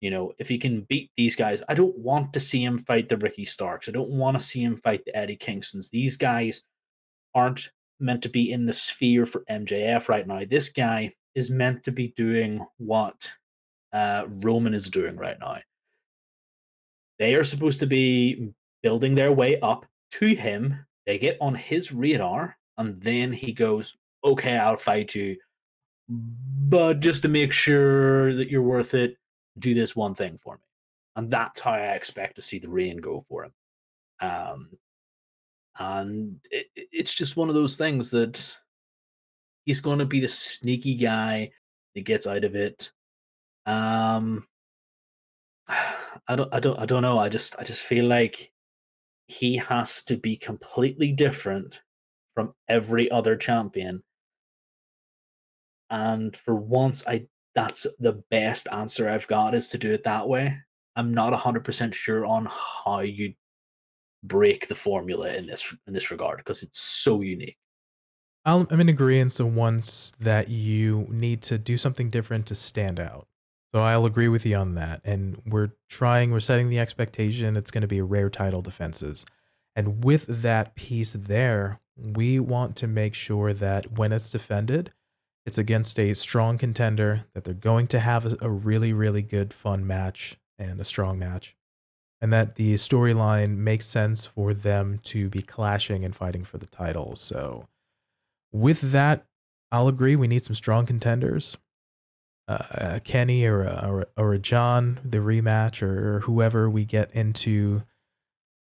you know, if he can beat these guys, I don't want to see him fight the Ricky Starks. I don't want to see him fight the Eddie Kingstons. These guys aren't meant to be in the sphere for M J F right now. This guy is meant to be doing what uh, Roman is doing right now. They are supposed to be building their way up to him. They get on his radar, and then he goes, okay, I'll fight you, but just to make sure that you're worth it, do this one thing for me. And that's how I expect to see the reign go for him. Um, and it, it's just one of those things that he's going to be the sneaky guy that gets out of it. Um, I don't, I don't, I don't know. I just, I just feel like he has to be completely different from every other champion. And for once, I that's the best answer I've got, is to do it that way. I'm not one hundred percent sure on how you break the formula in this in this regard, because it's so unique. I'll, I'm in agreeance on once that you need to do something different to stand out. So I'll agree with you on that. And we're trying, we're setting the expectation it's going to be rare title defenses. And with that piece there, we want to make sure that when it's defended, it's against a strong contender, that they're going to have a, a really, really good, fun match and a strong match, and that the storyline makes sense for them to be clashing and fighting for the title. So with that, I'll agree. We need some strong contenders, uh, a Kenny or a, or, a, or a John, the rematch, or, or whoever we get into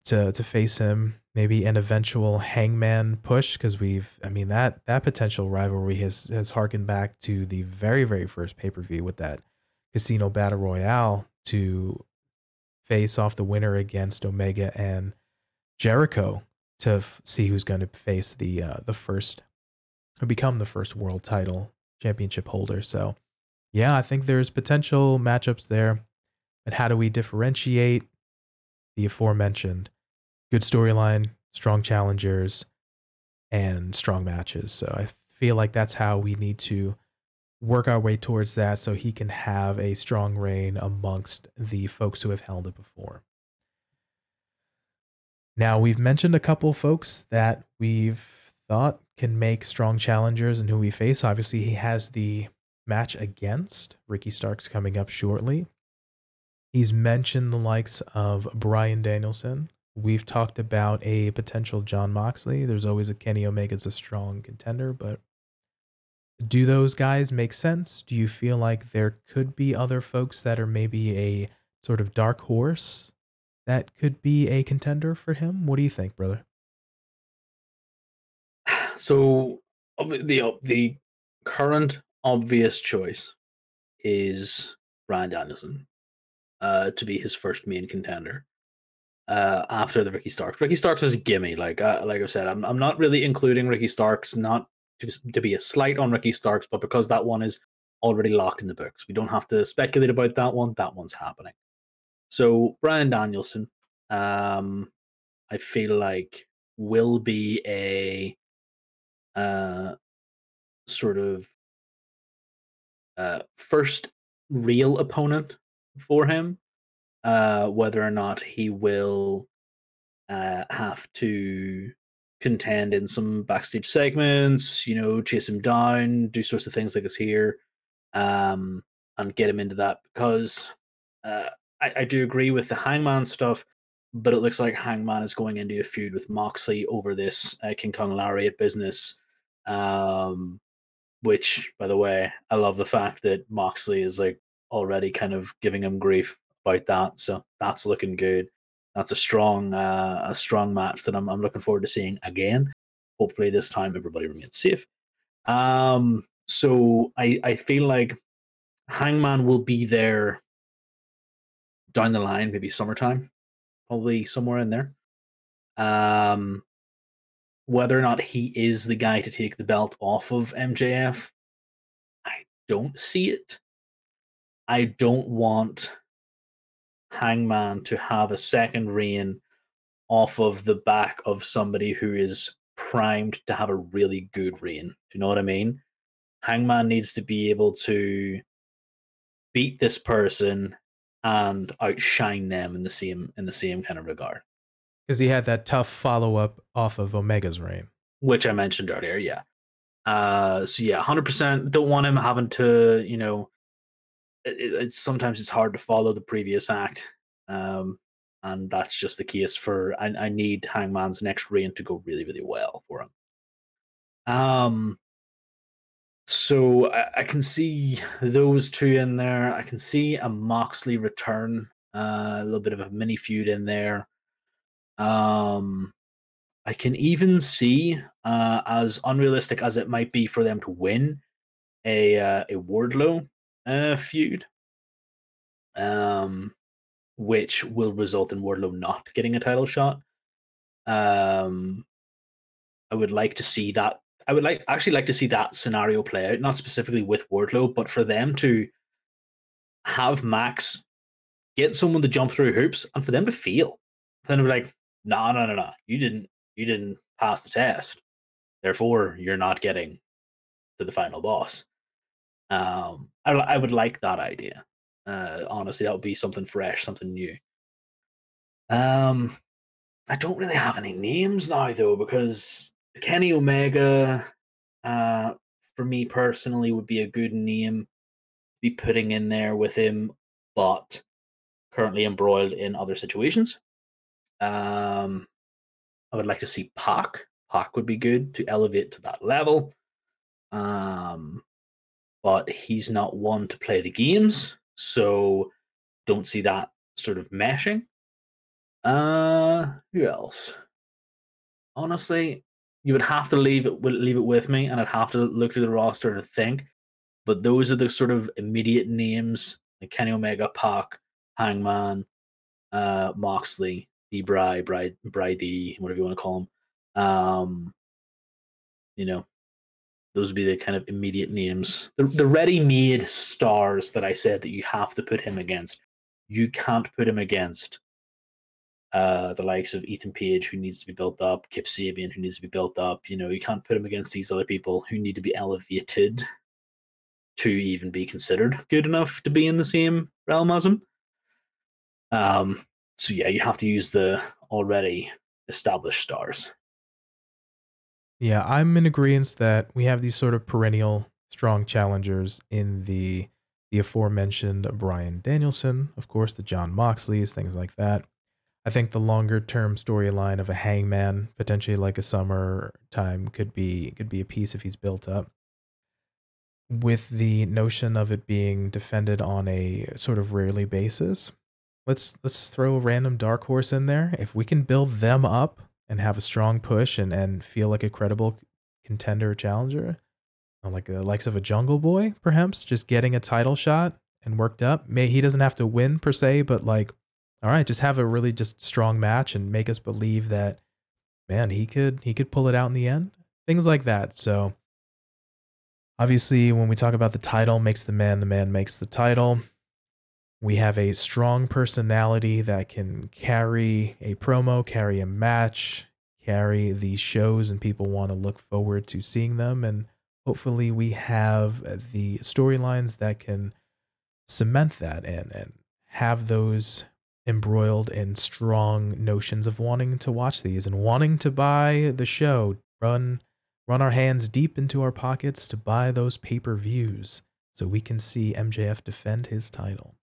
to to face him. Maybe an eventual Hangman push, because we've, I mean, that that potential rivalry has, has harkened back to the very, very first pay-per-view with that Casino Battle Royale to face off the winner against Omega and Jericho to f- see who's going to face the uh, the first, or become the first world title championship holder. So, yeah, I think there's potential matchups there. But how do we differentiate the aforementioned? Good storyline, strong challengers, and strong matches. So I feel like that's how we need to work our way towards that so he can have a strong reign amongst the folks who have held it before. Now, we've mentioned a couple folks that we've thought can make strong challengers and who we face. Obviously, he has the match against Ricky Starks coming up shortly. He's mentioned the likes of Brian Danielson. We've talked about a potential Jon Moxley. There's always a Kenny Omega's a strong contender, but do those guys make sense? Do you feel like there could be other folks that are maybe a sort of dark horse that could be a contender for him? What do you think, brother? So the the current obvious choice is Brian Danielson uh, to be his first main contender uh, after the Ricky Starks. Ricky Starks is a gimme. Like uh, like I said, I'm I'm not really including Ricky Starks, not to, to be a slight on Ricky Starks, but because that one is already locked in the books, we don't have to speculate about that one. That one's happening. So Brian Danielson, um, I feel like will be a uh, sort of uh, first real opponent for him, uh, whether or not he will uh, have to contend in some backstage segments, you know, chase him down, do sorts of things like this here, um, and get him into that because... Uh, I, I do agree with the Hangman stuff, but it looks like Hangman is going into a feud with Moxley over this uh, King Kong Lariat business, um, which, by the way, I love the fact that Moxley is like already kind of giving him grief about that. So that's looking good. That's a strong, uh, a strong match that I'm, I'm looking forward to seeing again. Hopefully this time everybody remains safe. Um, so I, I feel like Hangman will be there down the line, maybe summertime, probably somewhere in there. Um, whether or not he is the guy to take the belt off of M J F, I don't see it. I don't want Hangman to have a second reign off of the back of somebody who is primed to have a really good reign. Do you know what I mean? Hangman needs to be able to beat this person and outshine them in the same in the same kind of regard. Because he had that tough follow-up off of Omega's reign, which I mentioned earlier, yeah. Uh, so yeah, one hundred percent don't want him having to, you know, it, it's, sometimes it's hard to follow the previous act, um, and that's just the case for, I, I need Hangman's next reign to go really, really well for him. Um, So I, I can see those two in there. I can see a Moxley return, uh, a little bit of a mini feud in there. Um, I can even see, uh, as unrealistic as it might be for them to win, a uh, a Wardlow uh, feud, um, which will result in Wardlow not getting a title shot. Um, I would like to see that. I would like actually like to see that scenario play out, not specifically with Wardlow, but for them to have Max get someone to jump through hoops and for them to feel. Then they'll be like, no, no, no, no. You didn't you didn't pass the test. Therefore, you're not getting to the final boss. Um, I, I would like that idea. Uh, honestly, that would be something fresh, something new. Um, I don't really have any names now, though, because Kenny Omega, uh, for me personally, would be a good name to be putting in there with him, but currently embroiled in other situations. Um, I would like to see Pac. Pac would be good to elevate to that level. Um, but he's not one to play the games, so don't see that sort of meshing. Uh, who else? Honestly, you would have to leave it leave it with me, and I'd have to look through the roster and think. But those are the sort of immediate names: like Kenny Omega, Pac, Hangman, uh, Moxley, D. Bry, Bry, Bry D, whatever you want to call them. Um, you know, those would be the kind of immediate names, the, the ready-made stars that I said that you have to put him against. You can't put him against Uh, the likes of Ethan Page, who needs to be built up, Kip Sabian, who needs to be built up. You know, you can't put him against these other people who need to be elevated. to even be considered good enough to be in the same realm as him. Um, so yeah, you have to use the already established stars. Yeah, I'm in agreement that we have these sort of perennial strong challengers in the the aforementioned Brian Danielson, of course, the Jon Moxleys, things like that. I think the longer term storyline of a Hangman, potentially like a Summer time, could be could be a piece if he's built up. With the notion of it being defended on a sort of rarely basis, let's let's throw a random dark horse in there. If we can build them up and have a strong push and, and feel like a credible contender or challenger, like the likes of a Jungle Boy, perhaps, just getting a title shot and worked up. May he doesn't have to win per se, but like, all right, just have a really just strong match and make us believe that, man, he could he could pull it out in the end. Things like that. So obviously, when we talk about the title makes the man, the man makes the title. We have a strong personality that can carry a promo, carry a match, carry these shows, and people want to look forward to seeing them. And hopefully we have the storylines that can cement that and, and have those embroiled in strong notions of wanting to watch these and wanting to buy the show, run run our hands deep into our pockets to buy those pay-per-views so we can see M J F defend his title.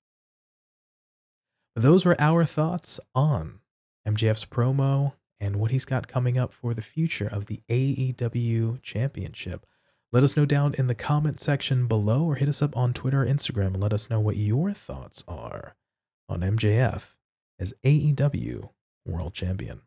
Those were our thoughts on M J F's promo and what he's got coming up for the future of the A E W Championship. Let us know down in the comment section below or hit us up on Twitter or Instagram and let us know what your thoughts are on M J F as A E W World Champion.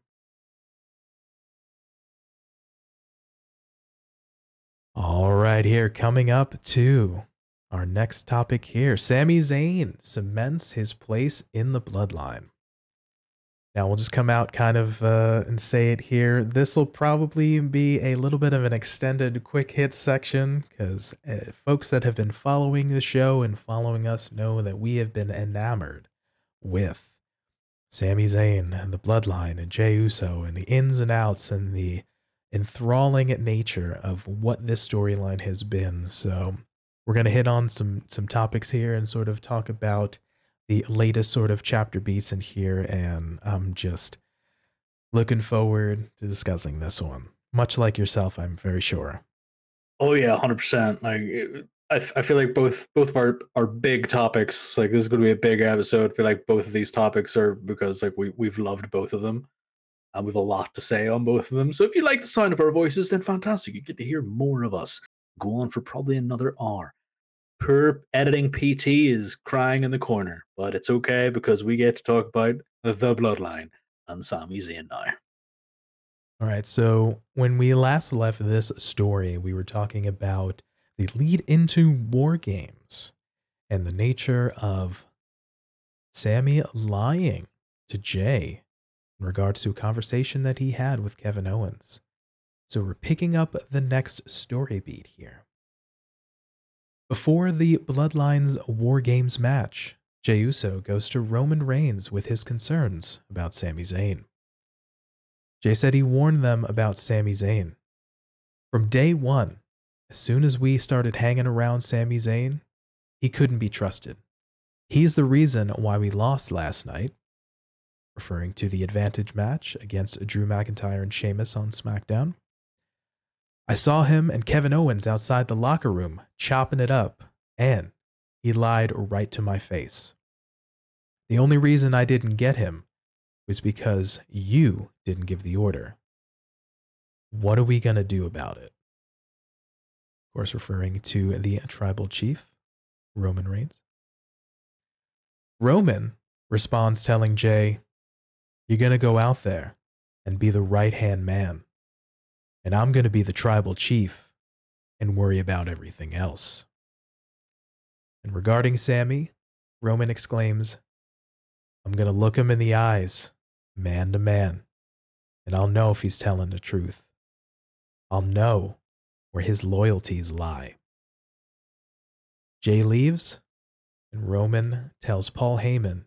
All right, here coming up to our next topic here. Sami Zayn cements his place in the bloodline. Now we'll just come out kind of uh, and say it here. This will probably be a little bit of an extended quick hit section because uh, folks that have been following the show and following us know that we have been enamored with Sami Zayn and the bloodline and Jey Uso and the ins and outs and the enthralling nature of what this storyline has been. So we're going to hit on some some topics here and sort of talk about the latest sort of chapter beats in here, and I'm just looking forward to discussing this one. Much like yourself, I'm very sure. Oh yeah, one hundred percent. Like I, f- I feel like both both of our, our big topics, like this is going to be a big episode. I feel like both of these topics are because like we we've loved both of them, and we've a lot to say on both of them. So if you like the sound of our voices, then fantastic, you get to hear more of us. Go on for probably another hour. Her editing P T is crying in the corner, but it's okay because we get to talk about the bloodline and Sami Zayn now. All right, so when we last left this story, we were talking about the lead into War Games and the nature of Sami lying to Jey in regards to a conversation that he had with Kevin Owens. So we're picking up the next story beat here. Before the Bloodline's War Games match, Jey Uso goes to Roman Reigns with his concerns about Sami Zayn. Jey said he warned them about Sami Zayn. From day one, as soon as we started hanging around Sami Zayn, he couldn't be trusted. He's the reason why we lost last night, referring to the advantage match against Drew McIntyre and Sheamus on SmackDown. I saw him and Kevin Owens outside the locker room, chopping it up, and he lied right to my face. The only reason I didn't get him was because you didn't give the order. What are we going to do about it? Of course, referring to the tribal chief, Roman Reigns. Roman responds telling Jey, you're going to go out there and be the right-hand man. And I'm going to be the tribal chief and worry about everything else. And regarding Sami, Roman exclaims, I'm going to look him in the eyes, man to man, and I'll know if he's telling the truth. I'll know where his loyalties lie. Jey leaves, and Roman tells Paul Heyman,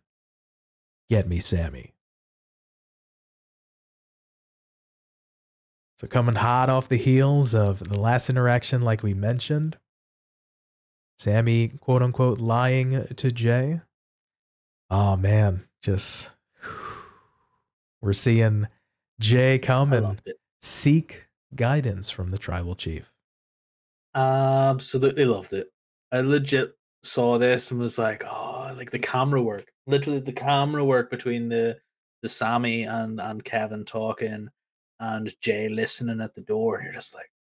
get me Sami. So coming hot off the heels of the last interaction, like we mentioned, Sami, quote unquote, lying to Jey. Oh man, just we're seeing Jey come and seek guidance from the tribal chief. Absolutely loved it. I legit saw this and was like, oh, like the camera work. Literally the camera work between the the Sami and, and Kevin talking and Jey listening at the door. And you're just like,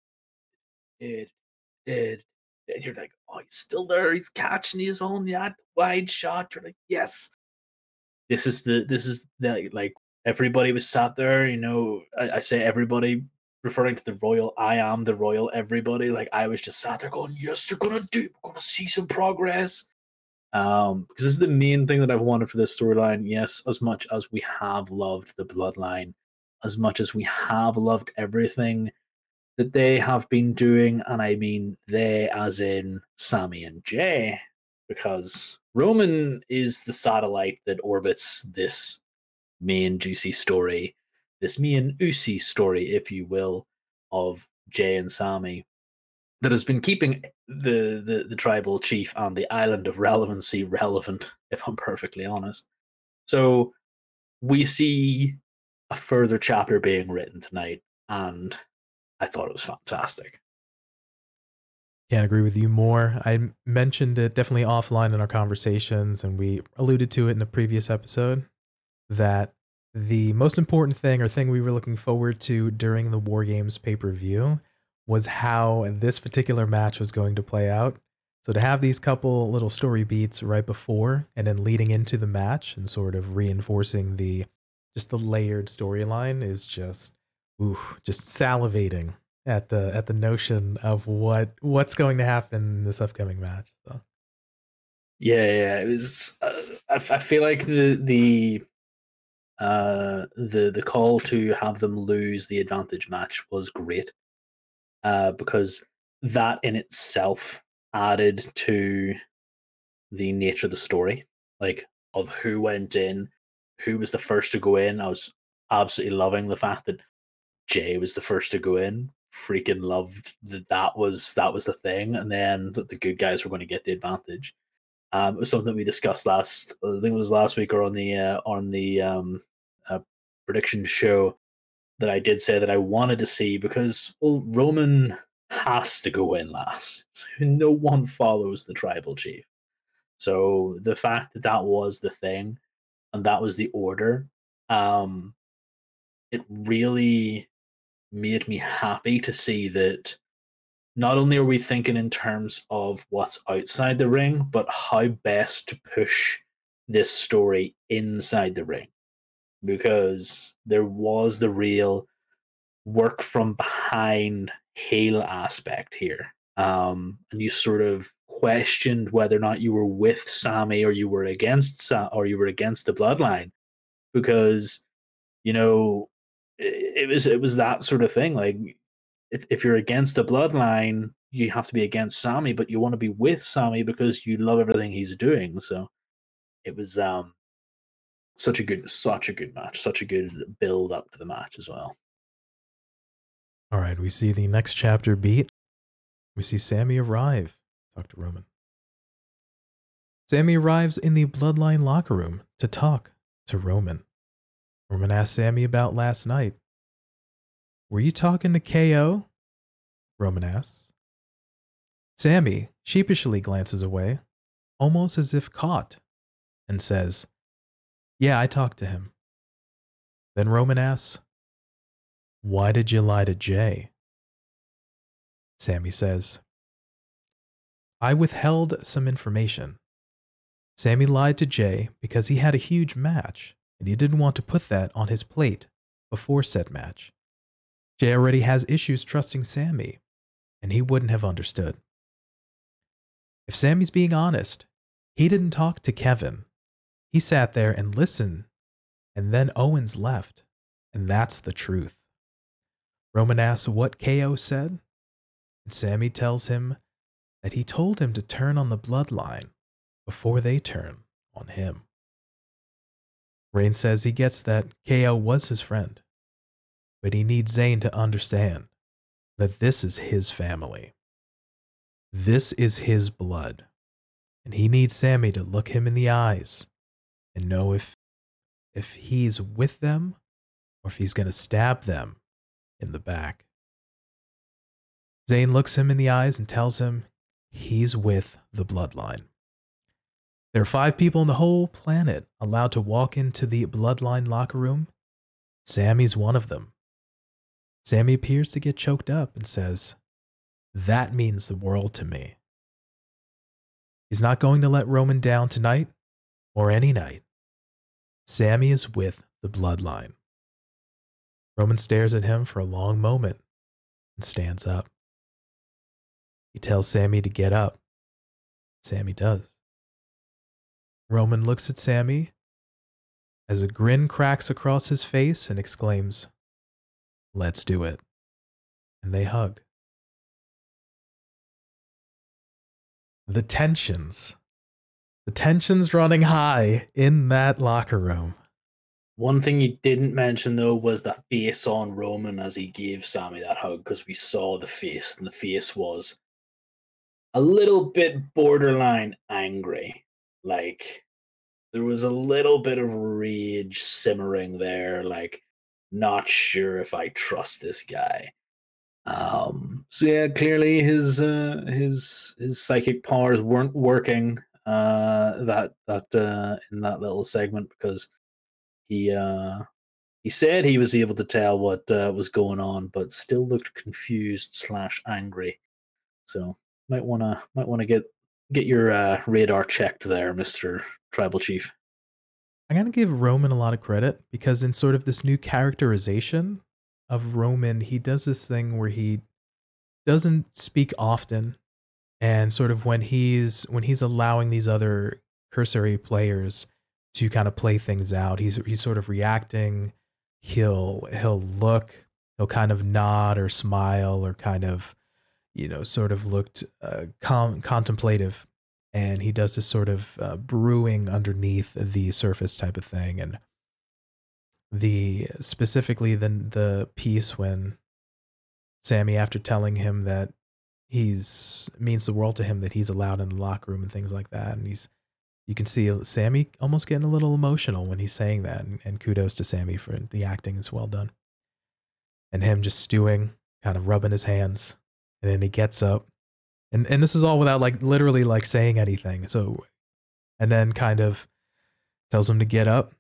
dude, dude. And you're like, oh, he's still there. He's catching his own yeah, wide shot. You're like, yes. This is the, this is the, like, everybody was sat there, you know, I, I say everybody referring to the royal, I am the royal everybody. Like, I was just sat there going, yes, they're going to do, we're going to see some progress. Um, because this is the main thing that I've wanted for this storyline. Yes, as much as we have loved the bloodline, as much as we have loved everything that they have been doing, and I mean they as in Sami and Jey, because Roman is the satellite that orbits this main juicy story, this main Usi story, if you will, of Jey and Sami, that has been keeping the, the, the tribal chief on the island of relevancy relevant, if I'm perfectly honest. So we see a further chapter being written tonight, and I thought it was fantastic. Can't agree with you more. I mentioned it definitely offline in our conversations, and we alluded to it in the previous episode, that the most important thing or thing we were looking forward to during the War Games pay-per-view was how this particular match was going to play out. So to have these couple little story beats right before and then leading into the match and sort of reinforcing the just the layered storyline is just ooh, just salivating at the at the notion of what what's going to happen in this upcoming match. So. Yeah, yeah, it was. Uh, I, I feel like the the uh the the call to have them lose the advantage match was great, uh, because that in itself added to the nature of the story, like of who went in, who was the first to go in. I was absolutely loving the fact that Jey was the first to go in. Freaking loved that that was that was the thing, and then that the good guys were going to get the advantage. Um, it was something we discussed last. I think it was last week or on the uh, on the um, uh, prediction show that I did say that I wanted to see, because well, Roman has to go in last. No one follows the tribal chief, so the fact that that was the thing and that was the order, um, it really made me happy to see that not only are we thinking in terms of what's outside the ring, but how best to push this story inside the ring. Because there was the real work from behind heel aspect here. Um, and you sort of questioned whether or not you were with Sami or you were against Sa- or you were against the bloodline. Because, you know, it was it was that sort of thing. Like, if, if you're against the bloodline, you have to be against Sami, but you want to be with Sami because you love everything he's doing. So it was um such a good such a good match, such a good build up to the match as well. All right, we see the next chapter beat. We see Sami arrive. Talk to Roman. Sami arrives in the bloodline locker room to talk to Roman. Roman asked Sami about last night. Were you talking to K O? Roman asks. Sami sheepishly glances away, almost as if caught, and says, yeah, I talked to him. Then Roman asks, why did you lie to Jey? Sami says, I withheld some information. Sami lied to Jey because he had a huge match, and he didn't want to put that on his plate before said match. Jey already has issues trusting Sami, and he wouldn't have understood. If Sami's being honest, he didn't talk to Kevin. He sat there and listened, and then Owens left, and that's the truth. Roman asks what K O said, and Sami tells him that he told him to turn on the bloodline before they turn on him. Reigns says he gets that K O was his friend, but he needs Zayn to understand that this is his family. This is his blood, and he needs Sami to look him in the eyes and know if if he's with them or if he's going to stab them in the back. Zayn looks him in the eyes and tells him he's with the bloodline. There are five people on the whole planet allowed to walk into the bloodline locker room. Sami's one of them. Sami appears to get choked up and says, "That means the world to me." He's not going to let Roman down tonight or any night. Sami is with the bloodline. Roman stares at him for a long moment and stands up. He tells Sami to get up. Sami does. Roman looks at Sami as a grin cracks across his face and exclaims, "Let's do it." And they hug. The tensions. The tensions running high in that locker room. One thing you didn't mention, though, was the face on Roman as he gave Sami that hug, because we saw the face, and the face was a little bit borderline angry. Like, there was a little bit of rage simmering there, like, not sure if I trust this guy. Um, so yeah, clearly his uh, his his psychic powers weren't working uh, that that uh, in that little segment, because he uh, he said he was able to tell what uh, was going on, but still looked confused slash angry. So might wanna might wanna get get your uh, radar checked there, Mister Tribal Chief. I'm gonna give Roman a lot of credit, because in sort of this new characterization of Roman, he does this thing where he doesn't speak often, and sort of when he's when he's allowing these other cursory players to kind of play things out, he's he's sort of reacting. He'll he'll look, he'll kind of nod or smile or kind of, you know, sort of looked uh, com- contemplative, and he does this sort of uh, brewing underneath the surface type of thing. And The specifically the the piece when Sami, after telling him that he's means the world to him, that he's allowed in the locker room and things like that, and he's you can see Sami almost getting a little emotional when he's saying that, and, and kudos to Sami for the acting, is well done. And him just stewing, kind of rubbing his hands, and then he gets up, and and this is all without like literally like saying anything. So, and then kind of tells him to get up.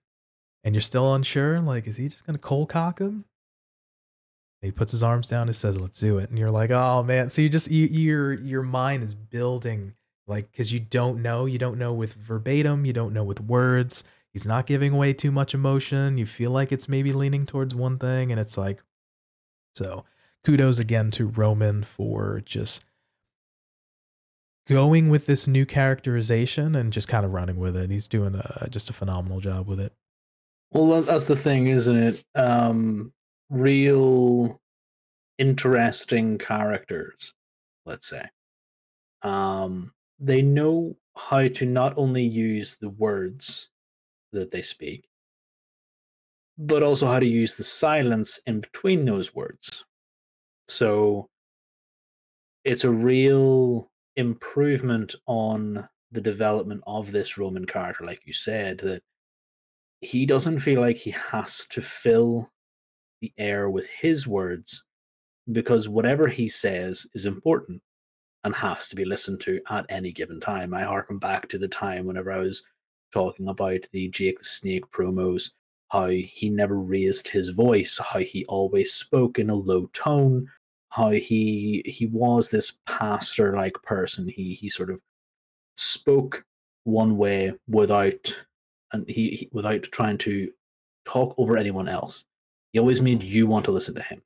And you're still unsure, like, is he just going to cold cock him? And he puts his arms down and says, "Let's do it." And you're like, oh, man. So you just, you, your your mind is building, like, because you don't know. You don't know with verbatim. You don't know with words. He's not giving away too much emotion. You feel like it's maybe leaning towards one thing. And it's like, so kudos again to Roman for just going with this new characterization and just kind of running with it. He's doing a, just a phenomenal job with it. Well, that's the thing, isn't it? Um, real interesting characters, let's say. Um, they know how to not only use the words that they speak, but also how to use the silence in between those words. So it's a real improvement on the development of this Roman character, like you said, that he doesn't feel like he has to fill the air with his words, because whatever he says is important and has to be listened to at any given time. I harken back to the time whenever I was talking about the Jake the Snake promos, how he never raised his voice, how he always spoke in a low tone, how he he was this pastor-like person. He he sort of spoke one way without... And he, he, without trying to talk over anyone else, he always made you want to listen to him.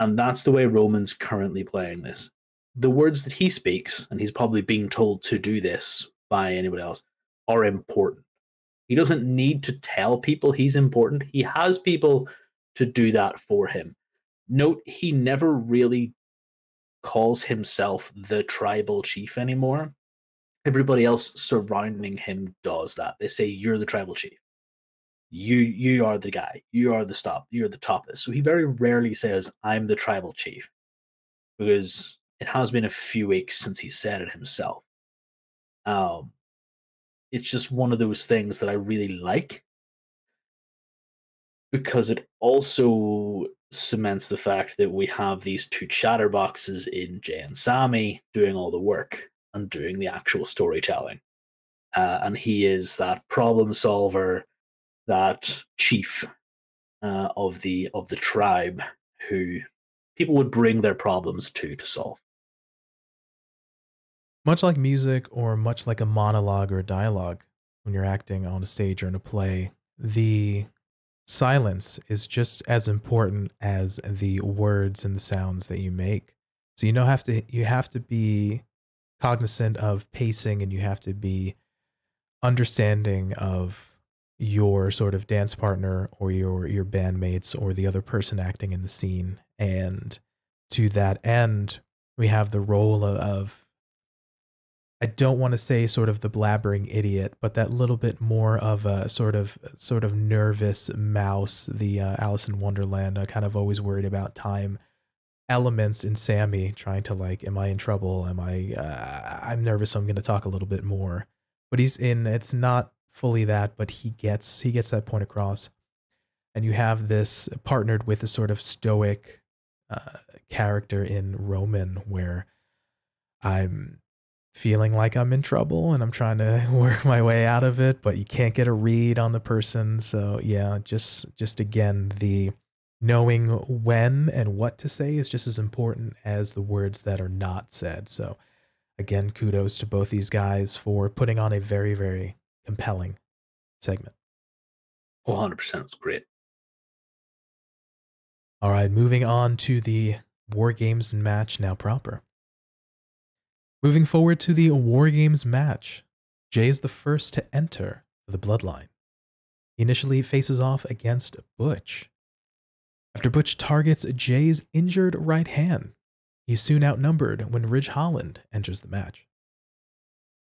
And that's the way Roman's currently playing this. The words that he speaks, and he's probably being told to do this by anybody else, are important. He doesn't need to tell people he's important. He has people to do that for him. Note, he never really calls himself the tribal chief anymore. Everybody else surrounding him does that. They say, "You're the tribal chief. You you are the guy. You are the stop. You're the top of this." So he very rarely says, "I'm the tribal chief," because it has been a few weeks since he said it himself. Um, it's just one of those things that I really like, because it also cements the fact that we have these two chatterboxes in Jey and Sami doing all the work and doing the actual storytelling. Uh, and he is that problem solver, that chief uh, of the of the tribe who people would bring their problems to to solve. Much like music, or much like a monologue or a dialogue, when you're acting on a stage or in a play, the silence is just as important as the words and the sounds that you make. So you don't have to, you have to be cognizant of pacing, and you have to be understanding of your sort of dance partner or your, your bandmates or the other person acting in the scene. And to that end, we have the role of, I don't want to say sort of the blabbering idiot, but that little bit more of a sort of sort of nervous mouse, the uh, Alice in Wonderland, uh, kind of always worried about time elements in Sami, trying to like, am I in trouble? Am I, uh, I'm nervous, so I'm going to talk a little bit more. But he's in, it's not fully that, but he gets, he gets that point across. And you have this partnered with a sort of stoic uh, character in Roman, where I'm feeling like I'm in trouble and I'm trying to work my way out of it, but you can't get a read on the person. So yeah, just, just again, the knowing when and what to say is just as important as the words that are not said. So again, kudos to both these guys for putting on a very, very compelling segment. one hundred percent was great. All right, moving on to the War Games match now proper. Moving forward to the War Games match, Jey is the first to enter the Bloodline. He initially faces off against Butch. After Butch targets Jey's injured right hand, he's soon outnumbered when Ridge Holland enters the match.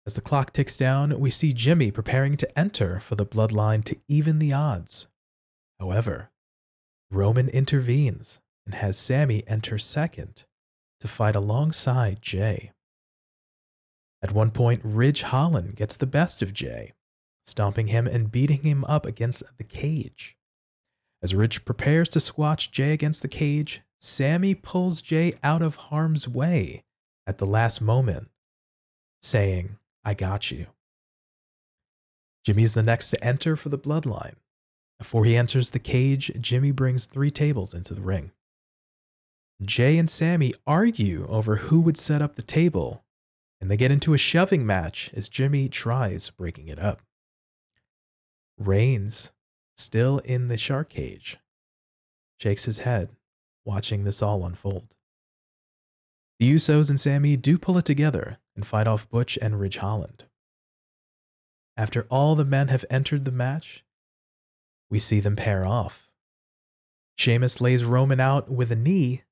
As the clock ticks down, we see Jimmy preparing to enter for the Bloodline to even the odds. However, Roman intervenes and has Sami enter second to fight alongside Jey. At one point, Ridge Holland gets the best of Jey, stomping him and beating him up against the cage. As Ridge prepares to squash Jey against the cage, Sami pulls Jey out of harm's way at the last moment, saying, "I got you." Jimmy's the next to enter for the Bloodline. Before he enters the cage, Jimmy brings three tables into the ring. Jey and Sami argue over who would set up the table, and they get into a shoving match as Jimmy tries breaking it up. Reigns, still in the shark cage, shakes his head, watching this all unfold. The Usos and Sami do pull it together and fight off Butch and Ridge Holland. After all the men have entered the match, we see them pair off. Sheamus lays Roman out with a knee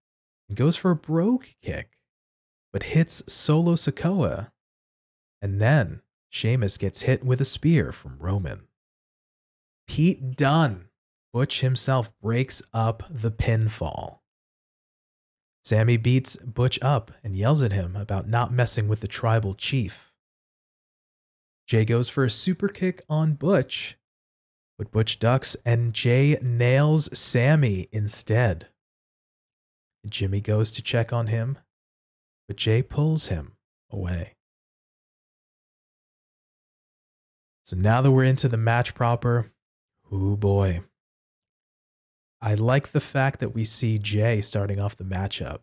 and goes for a brogue kick, but hits Solo Sikoa, and then Sheamus gets hit with a spear from Roman. Pete Dunne, Butch himself, breaks up the pinfall. Sami beats Butch up and yells at him about not messing with the tribal chief. Jey goes for a super kick on Butch, but Butch ducks and Jey nails Sami instead. Jimmy goes to check on him, but Jey pulls him away. So now that we're into the match proper, oh boy. I like the fact that we see Jey starting off the matchup.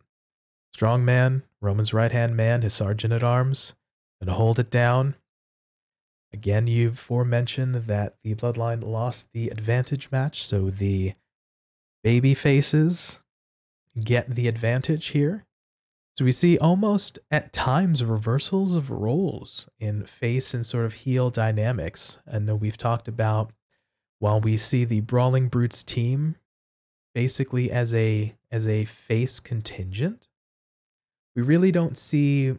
Strong man, Roman's right-hand man, his sergeant-at-arms, and hold it down. Again, you've aforementioned that the Bloodline lost the advantage match, so the baby faces get the advantage here. So we see almost at times reversals of roles in face and sort of heel dynamics. And we've talked about, while we see the Brawling Brutes team basically as a as a face contingent, we really don't see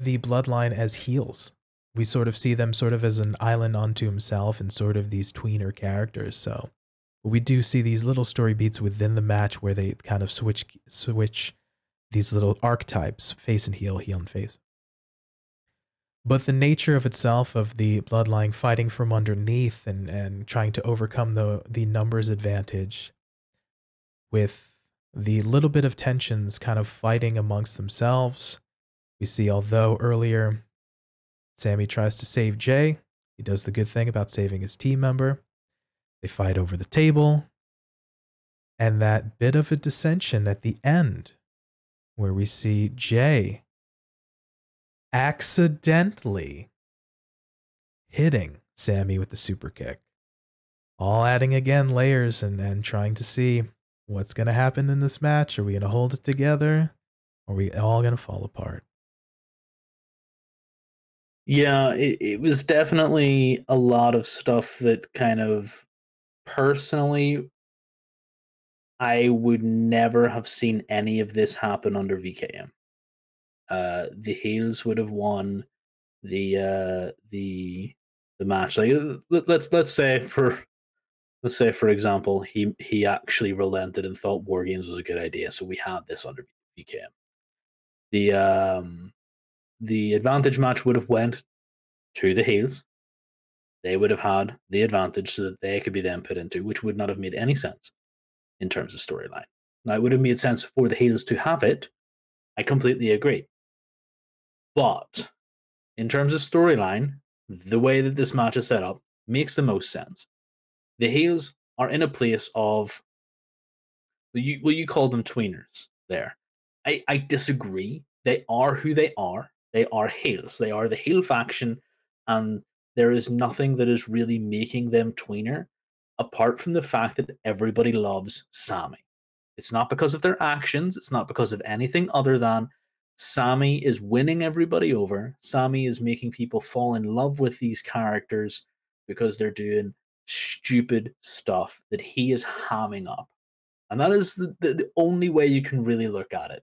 the Bloodline as heels. We sort of see them sort of as an island unto himself and sort of these tweener characters. So we do see these little story beats within the match where they kind of switch switch these little archetypes, face and heel, heel and face. But the nature of itself of the bloodline fighting from underneath and, and trying to overcome the, the numbers advantage with the little bit of tensions kind of fighting amongst themselves. We see, although earlier Sami tries to save Jey, he does the good thing about saving his team member. They fight over the table. And that bit of a dissension at the end where we see Jey accidentally hitting Sami with the super kick. All adding again layers and, and trying to see what's going to happen in this match. Are we going to hold it together? Are we all going to fall apart? Yeah, it, it was definitely a lot of stuff that kind of personally, I would never have seen any of this happen under V K M. Uh, the heels would have won the uh, the the match. Like let's let's say for let's say for example, he he actually relented and thought War Games was a good idea, so we had this under V K M. The um, the advantage match would have went to the heels. They would have had the advantage so that they could be then put into, which would not have made any sense in terms of storyline. Now, it would have made sense for the heels to have it. I completely agree. But in terms of storyline, the way that this match is set up makes the most sense. The heels are in a place of, well, you, well, you call them tweeners there. I, I disagree. They are who they are. They are heels. They are the heel faction, and there is nothing that is really making them tweener apart from the fact that everybody loves Sami. It's not because of their actions. It's not because of anything other than Sami is winning everybody over. Sami is making people fall in love with these characters because they're doing stupid stuff that he is hamming up. And that is the, the, the only way you can really look at it,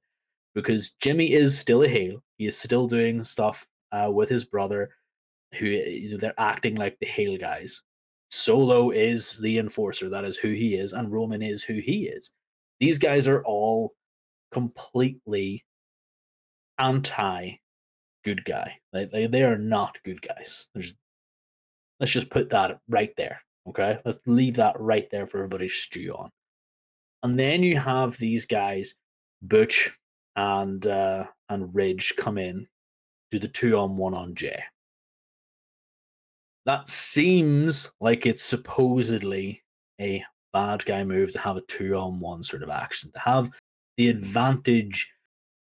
because Jimmy is still a heel. He is still doing stuff uh, with his brother, who, you know, they're acting like the heel guys. Solo is the enforcer. That is who he is. And Roman is who he is. These guys are all completely anti-good guy. They, they, they are not good guys. There's, let's just put that right there, okay? Let's leave that right there for everybody to stew on. And then you have these guys, Butch and uh, and Ridge, come in, do the two-on-one on Jey. That seems like it's supposedly a bad guy move to have a two-on-one sort of action, to have the advantage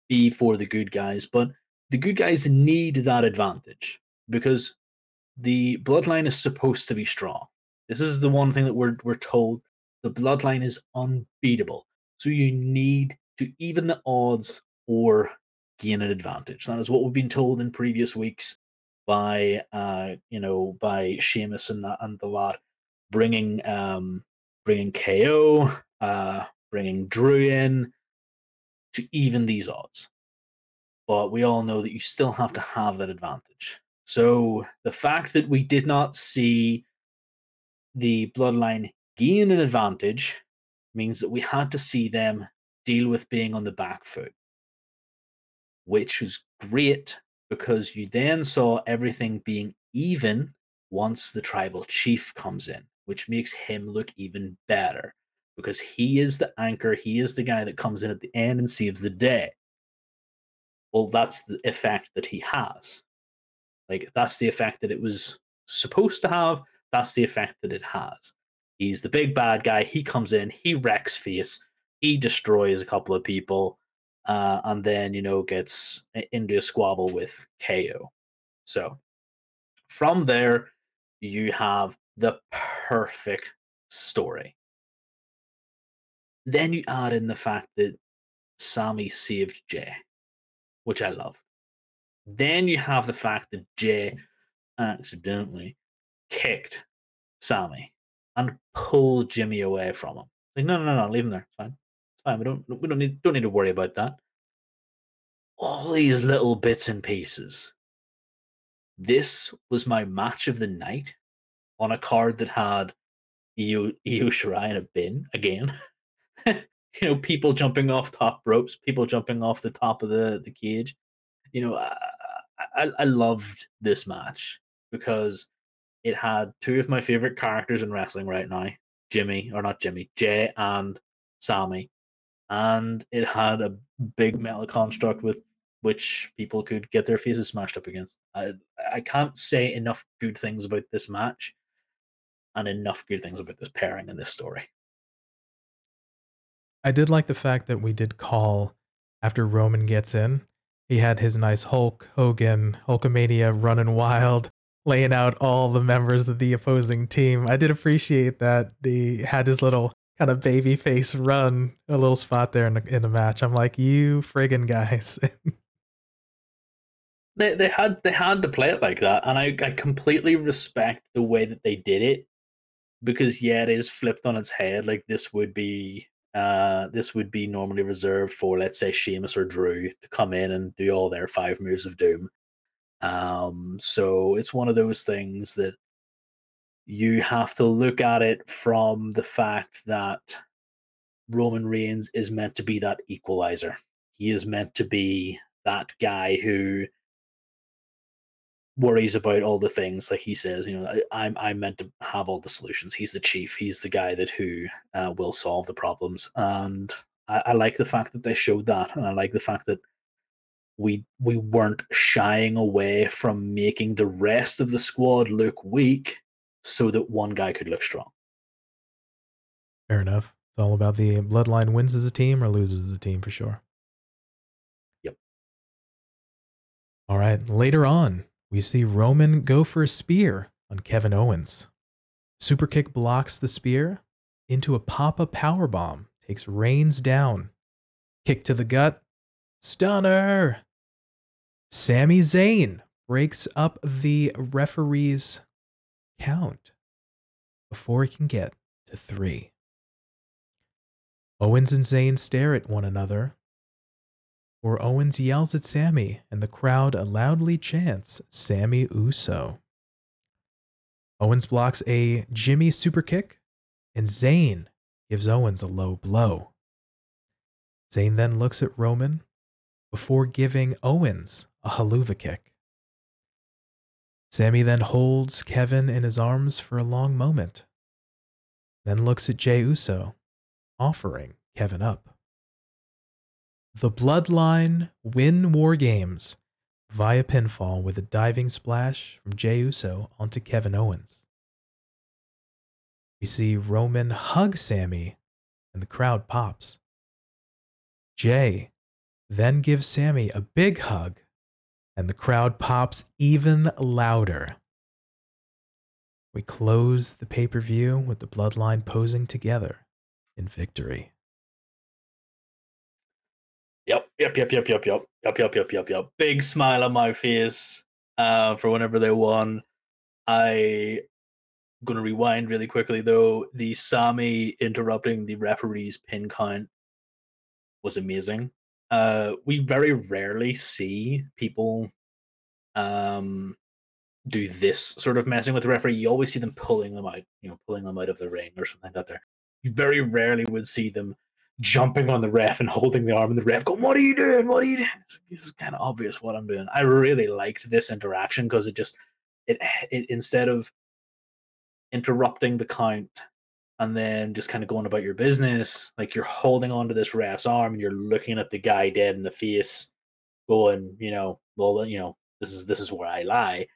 be for the good guys. But the good guys need that advantage because the bloodline is supposed to be strong. This is the one thing that we're we're told. The bloodline is unbeatable. So you need to even the odds or gain an advantage. That is what we've been told in previous weeks by uh you know by Sheamus and the, and the lot, bringing um bringing K O, uh, bringing Drew in to even these odds. But we all know that you still have to have that advantage. So the fact that we did not see the bloodline gain an advantage means that we had to see them deal with being on the back foot, which was great because you then saw everything being even once the tribal chief comes in, which makes him look even better because he is the anchor. He is the guy that comes in at the end and saves the day. Well, that's the effect that he has. Like, that's the effect that it was supposed to have. That's the effect that it has. He's the big bad guy. He comes in, he wrecks face, he destroys a couple of people, uh, and then, you know, gets into a squabble with K O. So from there, you have the perfect story. Then you add in the fact that Sami saved Jey, which I love. Then you have the fact that Jey accidentally kicked Sami and pulled Jimmy away from him. Like, no, no, no, no, leave him there. It's fine. It's fine. We don't, we don't need, don't need to worry about that. All these little bits and pieces. This was my match of the night on a card that had Io, Io Shirai in a bin again. you know, people jumping off top ropes, people jumping off the top of the, the cage. You know, I, I I loved this match because it had two of my favorite characters in wrestling right now, Jimmy, or not Jimmy, Jey and Sami. And it had a big metal construct with which people could get their faces smashed up against. I I can't say enough good things about this match and enough good things about this pairing and this story. I did like the fact that we did call after Roman gets in. He had his nice Hulk Hogan, Hulkamania running wild, laying out all the members of the opposing team. I did appreciate that he had his little kind of baby face run, a little spot there in the, in the match. I'm like, you friggin' guys. They they had they had to play it like that, and I, I completely respect the way that they did it, because yeah, it is flipped on its head. Like this would be uh this would be normally reserved for, let's say, Sheamus or Drew to come in and do all their five moves of doom. Um, so it's one of those things that you have to look at it from the fact that Roman Reigns is meant to be that equalizer. He is meant to be that guy who worries about all the things, like he says, you know, I, I'm I'm meant to have all the solutions. He's the chief. He's the guy that who uh, will solve the problems. And I, I like the fact that they showed that, and I like the fact that we we weren't shying away from making the rest of the squad look weak so that one guy could look strong. Fair enough. It's all about the Bloodline wins as a team or loses as a team for sure. Yep. All right. Later on, we see Roman go for a spear on Kevin Owens. Superkick blocks the spear into a pop-up powerbomb, takes Reigns down. Kick to the gut. Stunner! Sami Zayn breaks up the referee's count before he can get to three. Owens and Zayn stare at one another, where Owens yells at Sami, and the crowd loudly chants Sami Uso. Owens blocks a Jimmy superkick, and Zayn gives Owens a low blow. Zayn then looks at Roman before giving Owens a haluva kick. Sami then holds Kevin in his arms for a long moment, then looks at Jey Uso, offering Kevin up. The Bloodline win War Games via pinfall with a diving splash from Jey Uso onto Kevin Owens. We see Roman hug Sami, and the crowd pops. Jey then gives Sami a big hug, and the crowd pops even louder. We close the pay-per-view with the Bloodline posing together in victory. Yep, yep, yep, yep, yep, yep, yep, yep, yep, yep, yep. Big smile on my face uh, for whenever they won. I'm going to rewind really quickly, though. The Sami interrupting the referee's pin count was amazing. Uh, we very rarely see people um, do this sort of messing with the referee. You always see them pulling them out, you know, pulling them out of the ring or something like that there. You very rarely would see them jumping on the ref and holding the arm and the ref going, what are you doing? What are you doing? It's, it's kind of obvious what I'm doing. I really liked this interaction because it just it, it instead of interrupting the count and then just kind of going about your business, like you're holding onto this ref's arm and you're looking at the guy dead in the face going, you know, well, you know, this is this is where I lie.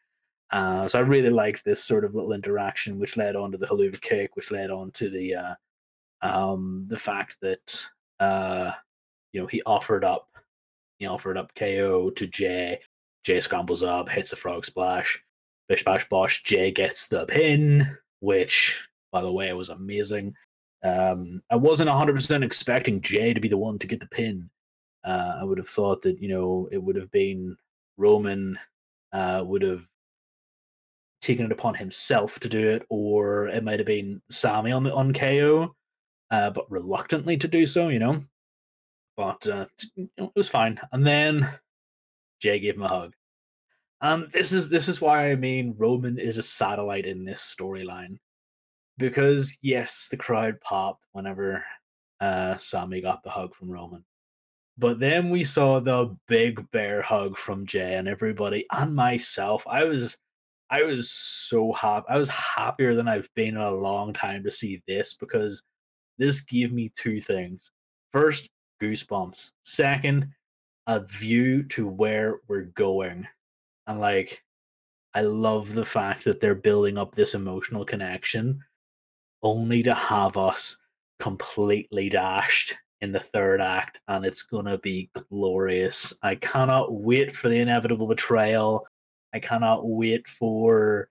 Uh, so I really liked this sort of little interaction, which led on to the haluva kick, which led on to the uh Um, the fact that uh, you know, he offered up, he offered up K O to Jey. Jey scrambles up, hits the frog splash, bish bash bosh. Jey gets the pin, which, by the way, was amazing. Um, I wasn't one hundred percent expecting Jey to be the one to get the pin. Uh, I would have thought that, you know, it would have been Roman uh, would have taken it upon himself to do it, or it might have been Sami on on K O. Uh, but reluctantly to do so, you know. But uh, you know, it was fine. And then Jey gave him a hug. And this is this is why I mean Roman is a satellite in this storyline. Because yes, the crowd popped whenever uh, Sami got the hug from Roman. But then we saw the big bear hug from Jey and everybody and myself. I was I was so happy. I was happier than I've been in a long time to see this, because this gave me two things. First, goosebumps. Second, a view to where we're going. And like, I love the fact that they're building up this emotional connection only to have us completely dashed in the third act, and it's gonna be glorious. I cannot wait for the inevitable betrayal. I cannot wait for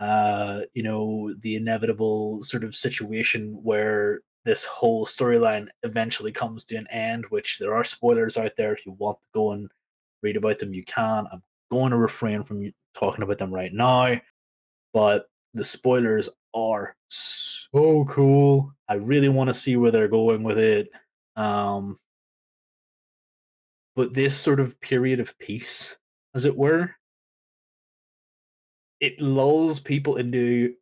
uh you know the inevitable sort of situation where this whole storyline eventually comes to an end, which there are spoilers out there. If you want to go and read about them, you can. I'm going to refrain from talking about them right now, but the spoilers are so cool. I really want to see where they're going with it. Um, but this sort of period of peace, as it were, it lulls people into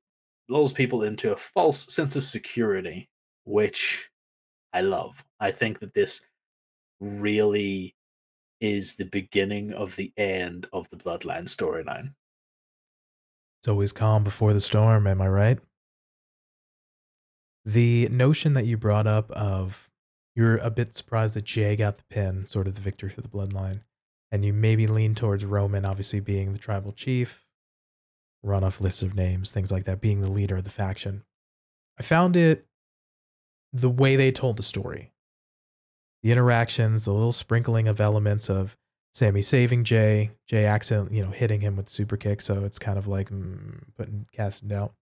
lulls people into a false sense of security, which I love. I think that this really is the beginning of the end of the Bloodline storyline. It's always calm before the storm, am I right? The notion that you brought up of you're a bit surprised that Jey got the pin, sort of the victory for the Bloodline, and you maybe lean towards Roman, obviously being the tribal chief, run off lists of names, things like that, being the leader of the faction. I found it, the way they told the story, the interactions, the little sprinkling of elements of Sami saving Jey, Jey accident, you know, hitting him with the super kick, so it's kind of like mm, putting casting doubt.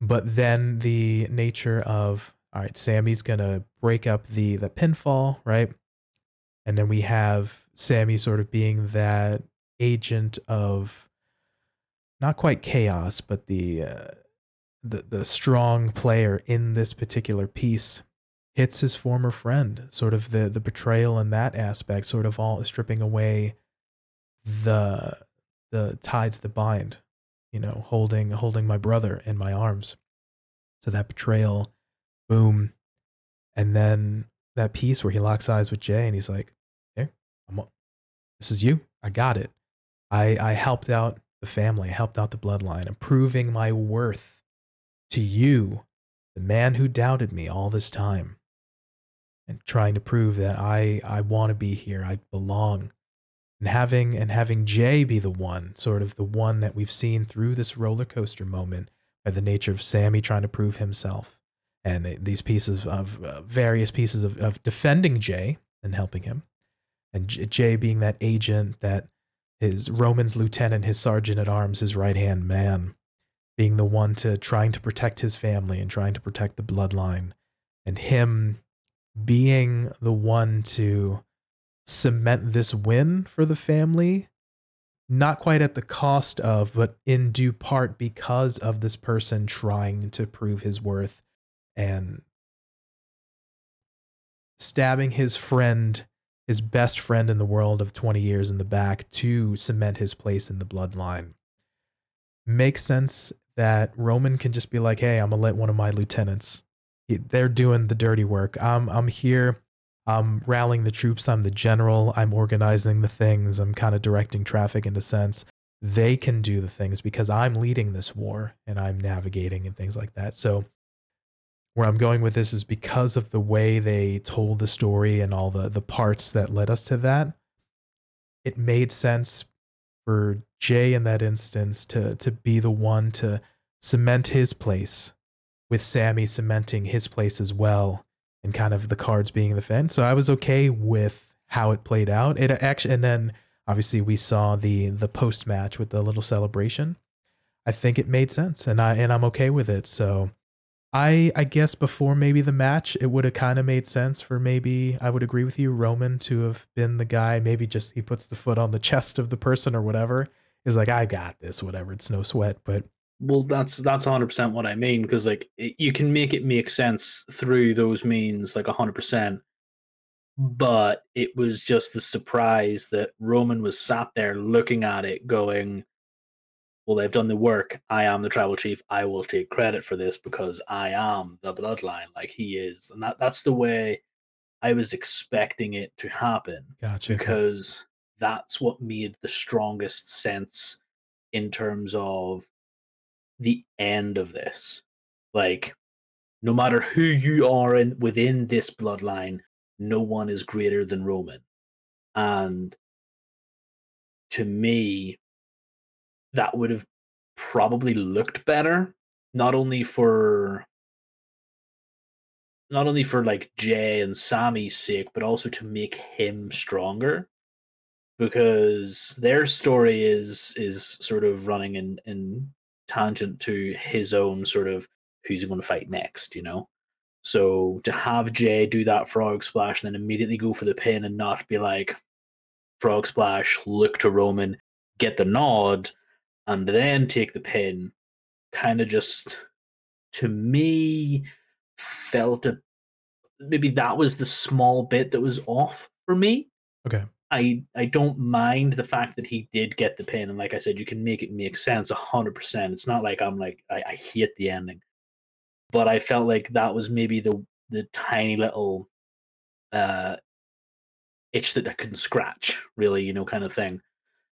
But then the nature of, all right, Sami's gonna break up the the pinfall, right? And then we have Sami sort of being that agent of not quite chaos, but the uh, the the strong player in this particular piece. Hits his former friend, sort of the, the betrayal in that aspect, sort of all stripping away the the ties that bind, you know, holding holding my brother in my arms. So that betrayal, boom, and then that piece where he locks eyes with Jey and he's like, "Here, I'm, this is you. I got it. I I helped out the family. I helped out the bloodline. I'm proving my worth to you, the man who doubted me all this time." And trying to prove that I, I want to be here, I belong, and having and having Jey be the one, sort of the one that we've seen through this roller coaster moment, by the nature of Sami trying to prove himself, and these pieces of uh, various pieces of, of defending Jey and helping him, and Jey being that agent, that his Roman's lieutenant, his sergeant at arms, his right hand man, being the one to trying to protect his family and trying to protect the bloodline, and him being the one to cement this win for the family, not quite at the cost of, but in due part because of this person trying to prove his worth and stabbing his friend, his best friend in the world of twenty years in the back, to cement his place in the bloodline. Makes sense that Roman can just be like, "Hey, I'm gonna let one of my lieutenants, they're doing the dirty work. I'm I'm here, I'm rallying the troops, I'm the general, I'm organizing the things, I'm kind of directing traffic in a sense. They can do the things because I'm leading this war and I'm navigating and things like that." So where I'm going with this is because of the way they told the story and all the, the parts that led us to that, it made sense for Jey in that instance to to be the one to cement his place, with Sami cementing his place as well, and kind of the cards being the fence. So I was okay with how it played out. It actually, and then obviously we saw the the post match with the little celebration. I think it made sense, and I and I'm okay with it. So I I guess before maybe the match, it would have kind of made sense for, maybe I would agree with you, Roman to have been the guy. Maybe just he puts the foot on the chest of the person or whatever, is like, "I got this, whatever, it's no sweat." But well, that's that's one hundred percent what I mean, because like it, you can make it make sense through those means, like one hundred percent. But it was just the surprise that Roman was sat there looking at it, going, well, they've done the work. I am the tribal chief. I will take credit for this because I am the bloodline, like he is. And that, that's the way I was expecting it to happen. Gotcha. Because that's what made the strongest sense in terms of the end of this. Like, no matter who you are in within this bloodline, no one is greater than Roman. And to me, that would have probably looked better, not only for not only for like Jey and Sami's sake, but also to make him stronger, because their story is is sort of running in, in tangent to his own sort of who's he going to fight next, you know? So to have Jey do that frog splash and then immediately go for the pin and not be like, frog splash, look to Roman, get the nod, and then take the pin, kind of just, to me, felt a, maybe that was the small bit that was off for me. Okay. I, I don't mind the fact that he did get the pin, and like I said, you can make it make sense one hundred percent. It's not like I'm like, I, I hate the ending. But I felt like that was maybe the the tiny little uh, itch that I couldn't scratch, really, you know, kind of thing.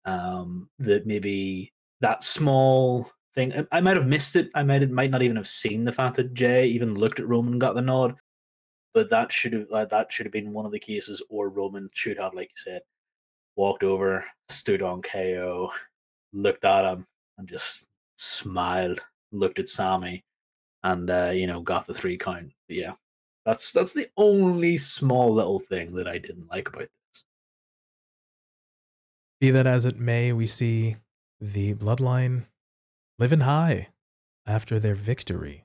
Um, that maybe that small thing, I, I might have missed it. I might have, might not even have seen the fact that Jey even looked at Roman and got the nod. But that should have uh, that should have been one of the cases, or Roman should have, like you said, walked over, stood on K O, looked at him, and just smiled. Looked at Sami. And, uh, you know, got the three count. But yeah, that's that's the only small little thing that I didn't like about this. Be that as it may, we see the bloodline living high after their victory